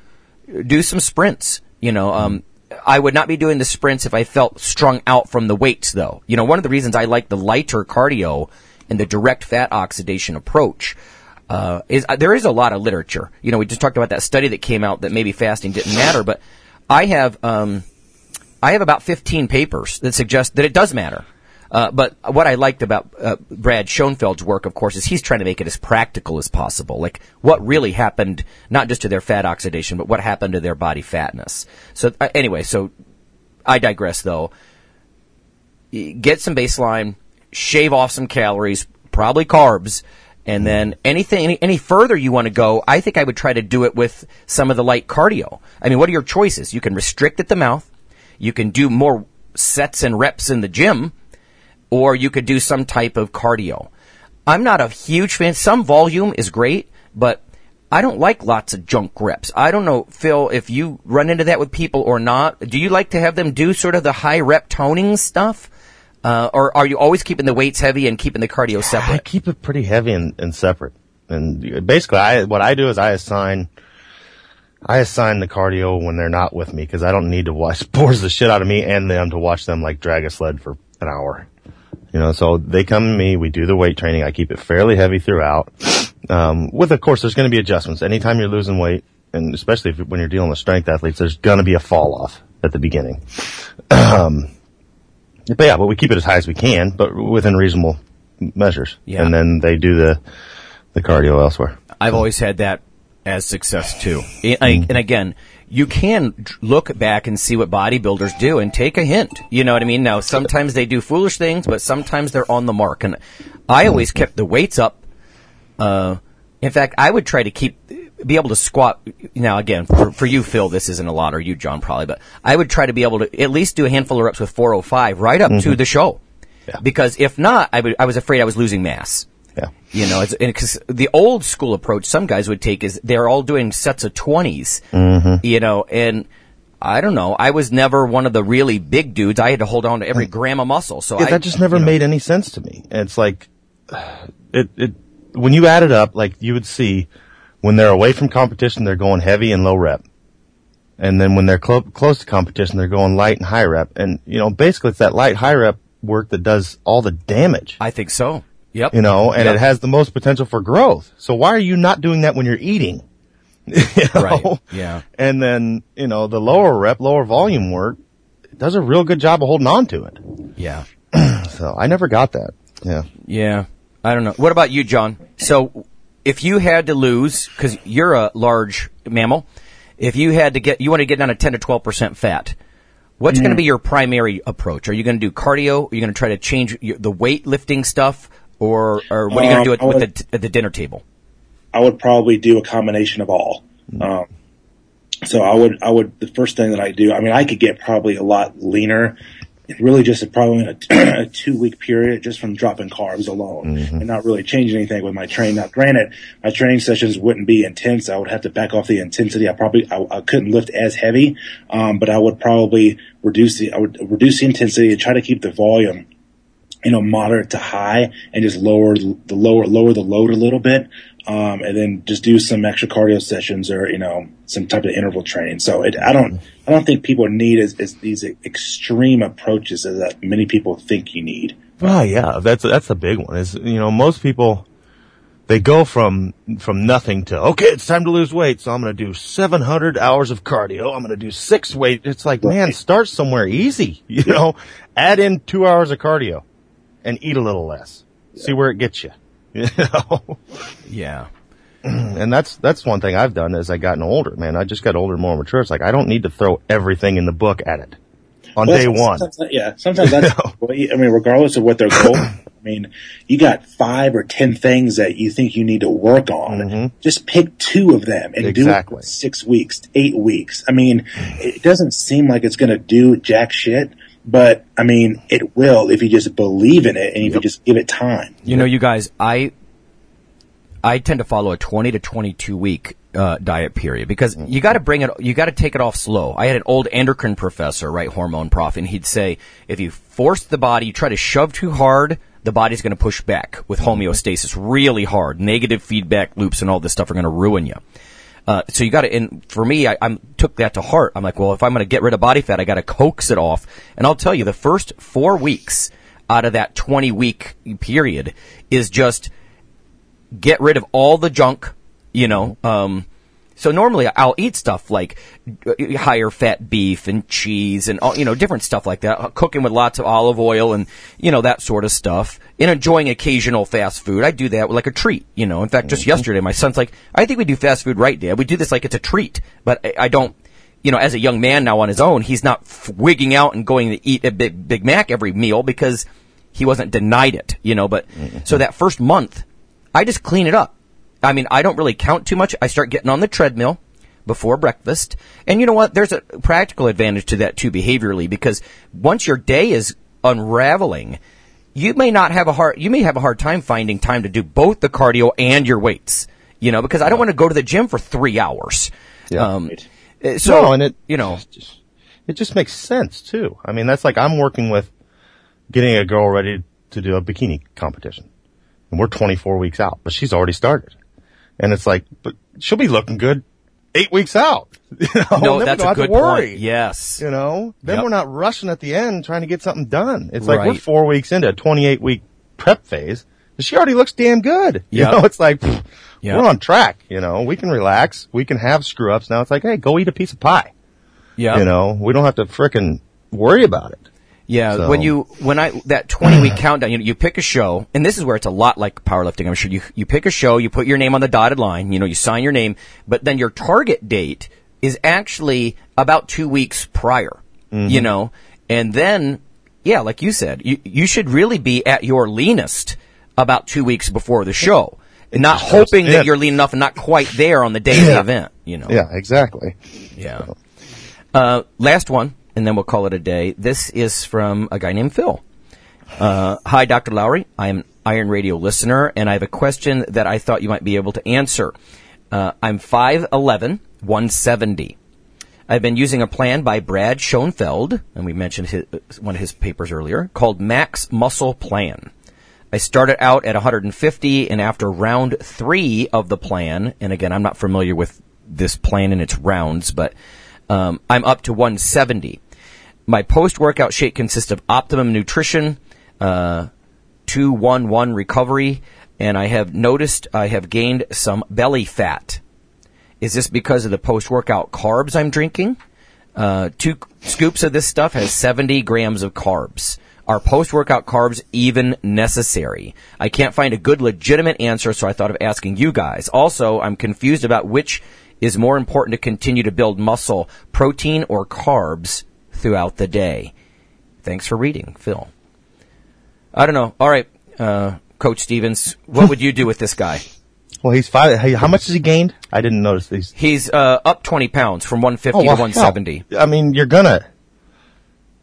do some sprints. You know, I would not be doing the sprints if I felt strung out from the weights, though. You know, one of the reasons I like the lighter cardio and the direct fat oxidation approach is there is a lot of literature. You know, we just talked about that study that came out that maybe fasting didn't matter, but I have about 15 papers that suggest that it does matter. But what I liked about Brad Schoenfeld's work, of course, is he's trying to make it as practical as possible. Like, what really happened, not just to their fat oxidation, but what happened to their body fatness. So anyway, so I digress, though. Get some baseline, shave off some calories, probably carbs, and then any further you want to go, I think I would try to do it with some of the light cardio. I mean, what are your choices? You can restrict at the mouth. You can do more sets and reps in the gym. Or you could do some type of cardio. I'm not a huge fan. Some volume is great, but I don't like lots of junk reps. I don't know, Phil, if you run into that with people or not. Do you like to have them do sort of the high rep toning stuff? Or are you always keeping the weights heavy and keeping the cardio separate? I keep it pretty heavy and separate. And basically, what I do is I assign the cardio when they're not with me because I don't need to watch. It bores the shit out of me and them to watch them like drag a sled for an hour. You know, so they come to me, we do the weight training, I keep it fairly heavy throughout. With, of course, there's going to be adjustments. Anytime you're losing weight, and especially when you're dealing with strength athletes, there's going to be a fall off at the beginning. But we keep it as high as we can, but within reasonable measures. Yeah. And then they do the cardio elsewhere. I've always had that as success, too. And again, you can look back and see what bodybuilders do and take a hint. You know what I mean? Now, sometimes they do foolish things, but sometimes they're on the mark. And I always kept the weights up. In fact, I would try to be able to squat. Now, again, for you, Phil, this isn't a lot, or you, John, probably, but I would try to be able to at least do a handful of reps with 405 right up to the show. Yeah. Because if not, I was afraid I was losing mass. Yeah. You know, because the old school approach some guys would take is they're all doing sets of 20s, you know, and I don't know. I was never one of the really big dudes. I had to hold on to every gram of muscle. So that just never made any sense to me. It's like when you add it up, like you would see when they're away from competition, they're going heavy and low rep. And then when they're close to competition, they're going light and high rep. And, you know, basically it's that light high rep work that does all the damage. I think so. Yep. You know, and it has the most potential for growth. So why are you not doing that when you're eating? You know? Right. Yeah. And then, you know, the lower rep, lower volume work does a real good job of holding on to it. Yeah. So I never got that. Yeah. Yeah. I don't know. What about you, John? So if you had to lose, because you're a large mammal, if you had to you want to get down to 10 to 12% fat. What's going to be your primary approach? Are you going to do cardio? Are you going to try to change the weightlifting stuff? Or what are you going to do at the dinner table? I would probably do a combination of all. So I would the first thing that I do, I mean, I could get probably a lot leaner, really just probably in a 2-week period just from dropping carbs alone and not really changing anything with my training. Now, granted, my training sessions wouldn't be intense. I would have to back off the intensity. I couldn't lift as heavy, but I would probably reduce the intensity and try to keep the volume, you know, moderate to high, and just lower the load a little bit, and then just do some extra cardio sessions or, you know, some type of interval training. So I don't think people need as these extreme approaches as that many people think you need. Oh yeah, that's the big one. Is, you know, most people, they go from nothing to, okay, it's time to lose weight, so I'm going to do 700 hours of cardio. I'm going to do 6 weight. It's like, man, start somewhere easy. You know, add in 2 hours of cardio. And eat a little less. Yeah. See where it gets you. You know? Yeah. And that's one thing I've done as I've gotten older, man. I just got older and more mature. It's like, I don't need to throw everything in the book at it on day one. Sometimes that's, I mean, regardless of what their goal is, I mean, you got 5 or 10 things that you think you need to work on. Just pick 2 of them and do it for 6 weeks, 8 weeks. I mean, it doesn't seem like it's going to do jack shit. But, I mean, it will if you just believe in it and if you just give it time. You know, you guys, I tend to follow a 20 to 22 week diet period because you got to take it off slow. I had an old endocrine professor, right, hormone prof, and he'd say if you force the body, you try to shove too hard, the body's going to push back with homeostasis really hard. Negative feedback loops and all this stuff are going to ruin you. So you got to, and for me, I took that to heart. I'm like, well, if I'm going to get rid of body fat, I got to coax it off. And I'll tell you, the first 4 weeks out of that 20-week period is just get rid of all the junk, you know. So normally I'll eat stuff like higher fat beef and cheese and, all, you know, different stuff like that, cooking with lots of olive oil and, you know, that sort of stuff, and enjoying occasional fast food. I do that with like a treat, you know. In fact, just yesterday, my son's like, I think we do fast food right, Dad. We do this like it's a treat, but I don't, you know, as a young man now on his own, he's not wigging out and going to eat a Big Mac every meal because he wasn't denied it, you know. But so that first month, I just clean it up. I mean, I don't really count too much. I start getting on the treadmill before breakfast. And you know what? There's a practical advantage to that, too, behaviorally, because once your day is unraveling, you may not have a hard time finding time to do both the cardio and your weights, you know, because I don't want to go to the gym for 3 hours. Yeah. So, no, and it, you know, it just makes sense, too. I mean, that's like I'm working with getting a girl ready to do a bikini competition. And we're 24 weeks out, but she's already started. And it's like, but she'll be looking good 8 weeks out. You know? No, that's a good point. Yes. You know, then we're not rushing at the end trying to get something done. It's like we're 4 weeks into a 28-week prep phase, and she already looks damn good. You know, it's like, we're on track. You know, we can relax. We can have screw-ups. Now it's like, hey, go eat a piece of pie. Yeah. You know, we don't have to frickin' worry about it. Yeah, so. when I that 20-week countdown, you pick a show, and this is where it's a lot like powerlifting. I'm sure you pick a show, you put your name on the dotted line, you know, you sign your name, but then your target date is actually about 2 weeks prior, you know, and then, yeah, like you said, you should really be at your leanest about 2 weeks before the show, and not hoping that you're lean enough and not quite there on the day of the event, you know. Yeah, exactly. Yeah. So. Last one. And then we'll call it a day. This is from a guy named Phil. Hi, Dr. Lowery. I am an Iron Radio listener, and I have a question that I thought you might be able to answer. I'm 5'11", 170. I've been using a plan by Brad Schoenfeld, and we mentioned one of his papers earlier, called Max Muscle Plan. I started out at 150, and after round 3 of the plan, and again, I'm not familiar with this plan and its rounds, but... I'm up to 170. My post-workout shake consists of Optimum Nutrition, 2-1-1 Recovery, and I have noticed I have gained some belly fat. Is this because of the post-workout carbs I'm drinking? 2 scoops of this stuff has 70 grams of carbs. Are post-workout carbs even necessary? I can't find a good legitimate answer, so I thought of asking you guys. Also, I'm confused about which is more important to continue to build muscle, protein or carbs throughout the day. Thanks for reading, Phil. I don't know. All right, Coach Stevens, what would you do with this guy? Well, he's 5. How much has he gained? I didn't notice these. He's up 20 pounds from 150 to 170. Yeah. I mean, you're gonna.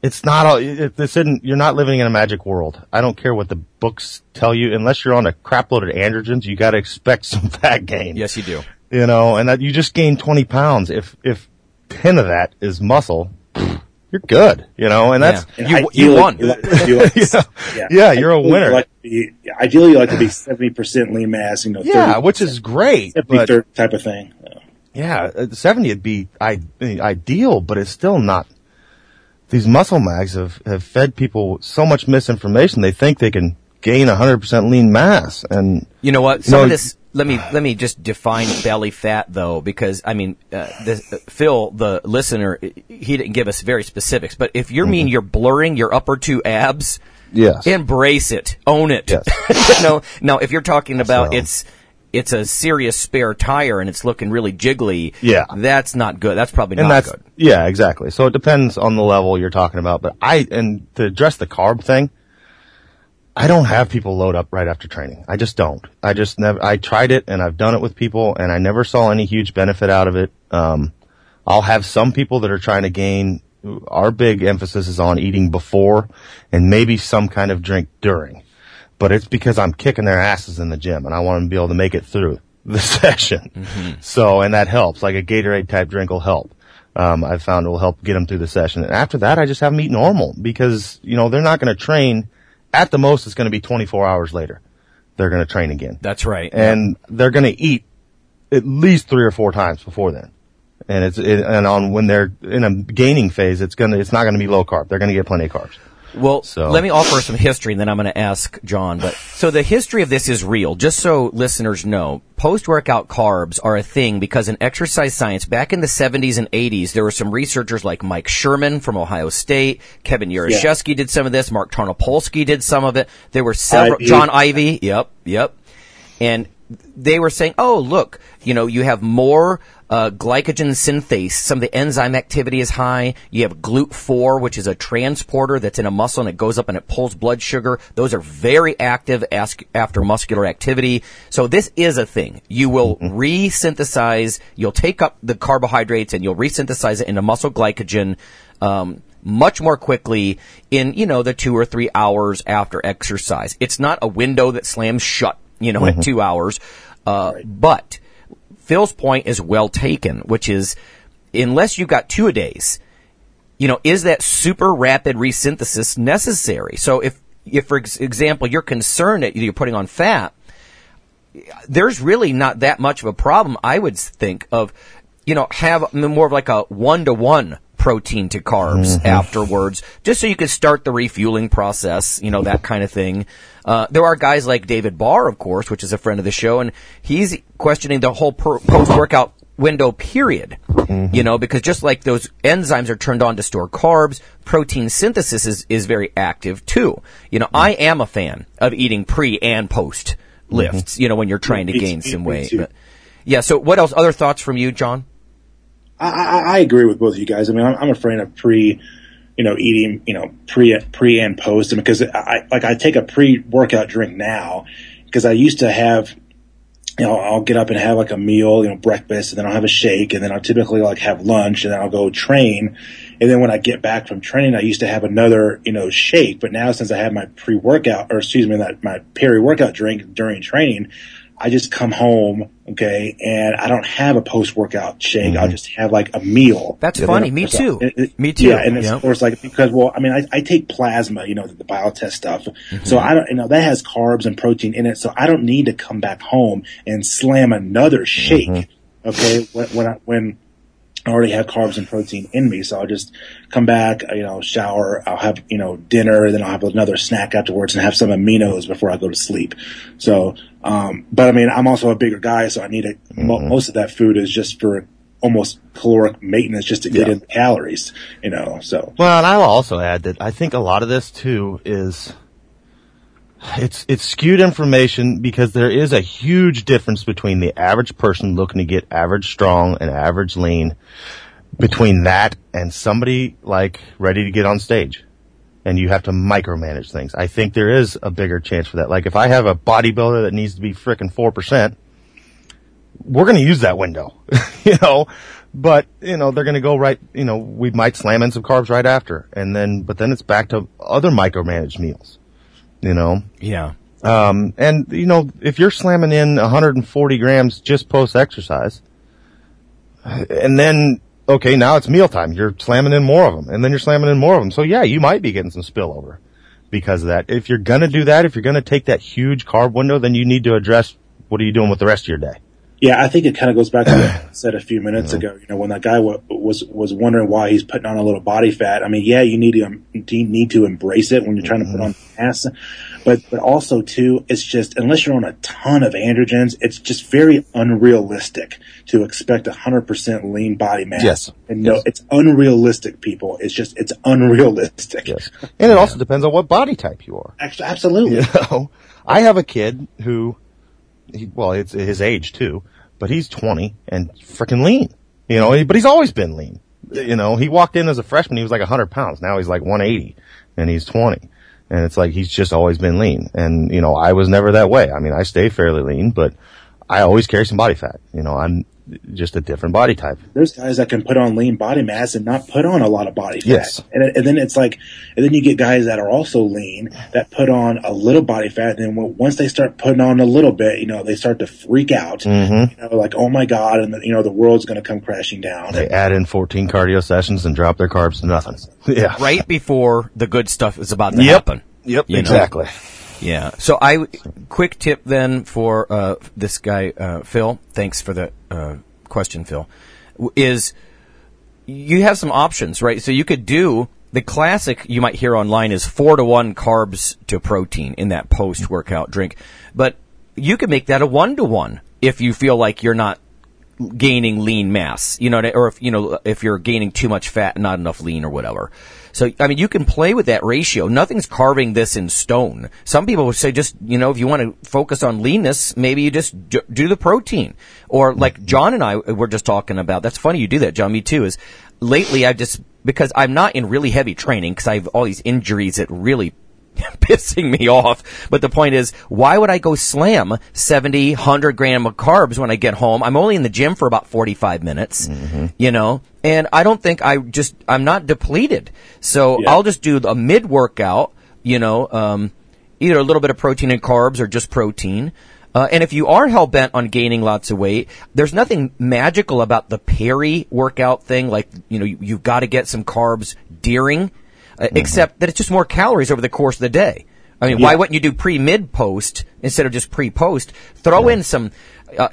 It's not all. This isn't. You're not living in a magic world. I don't care what the books tell you. Unless you're on a crap load of androgens, you got to expect some fat gain. Yes, you do. You know, and that you just gained 20 pounds. If 10 of that is muscle, you're good. You know, and that's you won. Yeah, you're a winner. Ideally, you like to be 70% lean mass. You know, 30%, yeah, which is great. 70/30 type of thing. Yeah, 70 would be ideal, but it's still not. These muscle mags have fed people so much misinformation. They think they can gain 100% lean mass, and you know what? Some of this. Let me just define belly fat, though, because, I mean, Phil, the listener, he didn't give us very specifics. But if you mean you're blurring your upper 2 abs, embrace it. Own it. Yes. No, if you're talking about it's a serious spare tire and it's looking really jiggly, that's not good. That's probably not good. Yeah, exactly. So it depends on the level you're talking about. But to address the carb thing, I don't have people load up right after training. I just don't. I just never. I tried it, and I've done it with people, and I never saw any huge benefit out of it. I'll have some people that are trying to gain. Our big emphasis is on eating before, and maybe some kind of drink during. But it's because I'm kicking their asses in the gym, and I want them to be able to make it through the session. Mm-hmm. So, and that helps. Like a Gatorade type drink will help. I've found it will help get them through the session. And after that, I just have them eat normal because you know they're not going to train. At the most, it's going to be 24 hours later. They're going to train again. That's right. And they're going to eat at least 3 or 4 times before then. And when they're in a gaining phase, it's not gonna be low carb. They're gonna get plenty of carbs. Well, Let me offer some history, and then I'm going to ask John. But so the history of this is real, just so listeners know. Post-workout carbs are a thing because in exercise science, back in the 70s and 80s, there were some researchers like Mike Sherman from Ohio State, Kevin Yurashevsky did some of this, Mark Tarnopolsky did some of it. There were several, John Ivey, and they were saying, oh, look, you have more glycogen synthase, some of the enzyme activity is high. You have GLUT4, which is a transporter that's in a muscle, and it goes up and it pulls blood sugar. Those are very active after muscular activity. So this is a thing. You will resynthesize. You'll take up the carbohydrates, and you'll resynthesize it into muscle glycogen much more quickly in, the 2 or 3 hours after exercise. It's not a window that slams shut, at 2 hours. But Phil's point is well taken, which is unless you've got 2 a days, is that super rapid resynthesis necessary? So if for example, you're concerned that you're putting on fat, there's really not that much of a problem, I would think, of, have more of like a 1-to-1 protein to carbs afterwards, just so you could start the refueling process, that kind of thing. There are guys like David Barr, of course, which is a friend of the show, and he's questioning the whole post-workout window period, because just like those enzymes are turned on to store carbs, protein synthesis is very active too. I am a fan of eating pre and post lifts, when you're trying to gain some weight. But, so what else? Other thoughts from you, John? I agree with both of you guys. I mean, I'm a friend of eating, pre and post. And because I take a pre-workout drink now, because I used to have, I'll get up and have like a meal, breakfast, and then I'll have a shake, and then I'll typically like have lunch, and then I'll go train. And then when I get back from training, I used to have another, shake. But now since I have my my peri-workout drink during training, I just come home, and I don't have a post-workout shake. I'll just have like a meal. That's funny. Me too. Yeah, and of course, I take plasma, the BioTest stuff. So I don't, that has carbs and protein in it. So I don't need to come back home and slam another shake. When I already have carbs and protein in me, so I'll just come back, shower, I'll have, dinner, then I'll have another snack afterwards and have some aminos before I go to sleep. So, but I mean, I'm also a bigger guy, so I need most of that food is just for almost caloric maintenance, just to get in the calories, so. Well, and I'll also add that I think a lot of this too is, it's skewed information, because there is a huge difference between the average person looking to get average strong and average lean, between that and somebody like ready to get on stage. And you have to micromanage things. I think there is a bigger chance for that. Like if I have a bodybuilder that needs to be frickin' 4%, we're going to use that window, but they're going to go right, we might slam in some carbs right after. And then, but then it's back to other micromanaged meals. Yeah. And if you're slamming in 140 grams just post exercise, and then now it's mealtime, you're slamming in more of them, and then you're slamming in more of them. So yeah, you might be getting some spillover because of that. If you're gonna do that, if you're gonna take that huge carb window, then you need to address what are you doing with the rest of your day. Yeah, I think it kind of goes back to what I said a few minutes ago. When that guy was wondering why he's putting on a little body fat. I mean, yeah, you need to embrace it when you're trying to put on mass, but also too, it's just, unless you're on a ton of androgens, it's just very unrealistic to expect 100% lean body mass. Yes. And no, it's unrealistic, people. It's unrealistic. Yes. And it also depends on what body type you are. Absolutely. I have a kid who. It's his age too, but he's 20 and freaking lean, but he's always been lean. He walked in as a freshman, he was like 100 pounds. Now he's like 180 and he's 20. And it's like, he's just always been lean. And, I was never that way. I mean, I stay fairly lean, but I always carry some body fat. I'm just a different body type. There's guys that can put on lean body mass and not put on a lot of body fat. Yes. And then it's like, and then you get guys that are also lean that put on a little body fat. And then once they start putting on a little bit, they start to freak out, like, oh my God. And the world's going to come crashing down. They add in 14 cardio sessions and drop their carbs to nothing. Yeah. Right before the good stuff is about to happen. Yep. Exactly. Yeah. So quick tip then for this guy, Phil. Thanks for the question, Phil. Is you have some options, right? So you could do the classic you might hear online is 4-to-1 carbs to protein in that post-workout drink. But you could make that a 1-to-1 if you feel like you're not gaining lean mass, you know, or if you're gaining too much fat and not enough lean or whatever. So, I mean, you can play with that ratio. Nothing's carving this in stone. Some people would say just, you know, if you want to focus on leanness, maybe you just do the protein. Or like John and I were just talking about, that's funny you do that, John, me too, is lately I've just, because I'm not in really heavy training because I have all these injuries that really pissing me off. But the point is, why would I go slam 70, 100 gram of carbs when I get home? I'm only in the gym for about 45 minutes, you know, and I don't think I'm not depleted. So I'll just do a mid-workout, you know, either a little bit of protein and carbs or just protein. And if you are hell-bent on gaining lots of weight, there's nothing magical about the peri-workout thing. Like, you know, you've got to get some carbs during except that it's just more calories over the course of the day. I mean, why wouldn't you do pre-mid-post instead of just pre-post? Throw in some,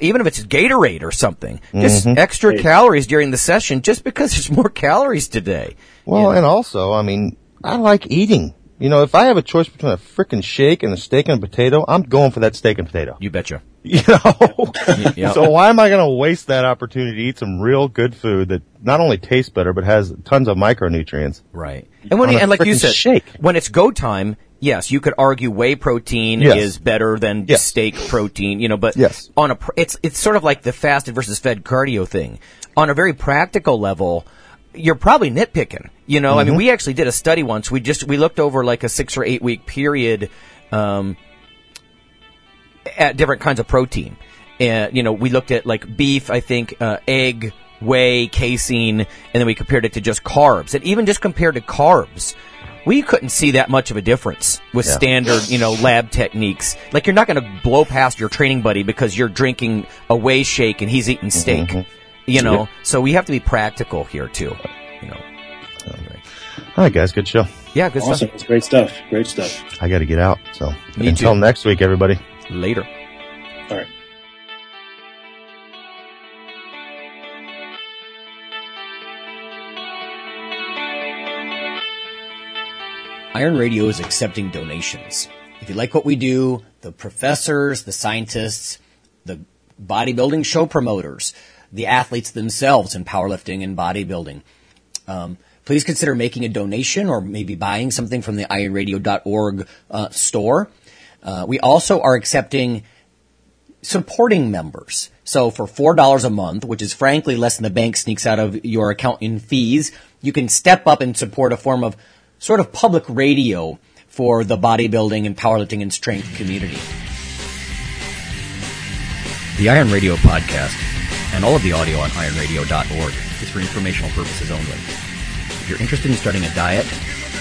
even if it's Gatorade or something, just extra calories during the session just because there's more calories today. Well, you know? And also, I mean, I like eating. You know, if I have a choice between a frickin' shake and a steak and a potato, I'm going for that steak and potato. You betcha. You know? So why am I going to waste that opportunity to eat some real good food that not only tastes better but has tons of micronutrients? Right. And when and like you said, shake. When it's go time, yes, you could argue whey protein is better than steak protein, you know, but on a it's sort of like the fasted versus fed cardio thing. On a very practical level, you're probably nitpicking, you know. I mean, we actually did a study once. We looked over like a 6 or 8 week period at different kinds of protein, and you know, we looked at like beef, I think, egg, whey, casein, and then we compared it to just carbs. And even just compared to carbs, we couldn't see that much of a difference with standard, you know, lab techniques. Like, you're not going to blow past your training buddy because you're drinking a whey shake and he's eating steak. You know, so we have to be practical here too. You know. Anyway. All right, guys, good show. Yeah, good stuff. Awesome, it's great stuff. Great stuff. I got to get out. So until next week, everybody. Later. All right. Iron Radio is accepting donations. If you like what we do, the professors, the scientists, the bodybuilding show promoters, the athletes themselves in powerlifting and bodybuilding, please consider making a donation or maybe buying something from the ironradio.org store. We also are accepting supporting members. So for $4 a month, which is frankly less than the bank sneaks out of your account in fees, you can step up and support a form of sort of public radio for the bodybuilding and powerlifting and strength community. The Iron Radio podcast and all of the audio on ironradio.org is for informational purposes only. If you're interested in starting a diet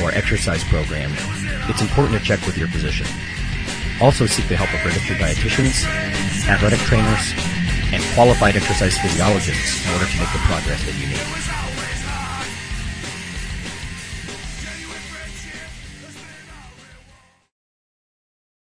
or exercise program, it's important to check with your physician. Also seek the help of registered dietitians, athletic trainers, and qualified exercise physiologists in order to make the progress that you need.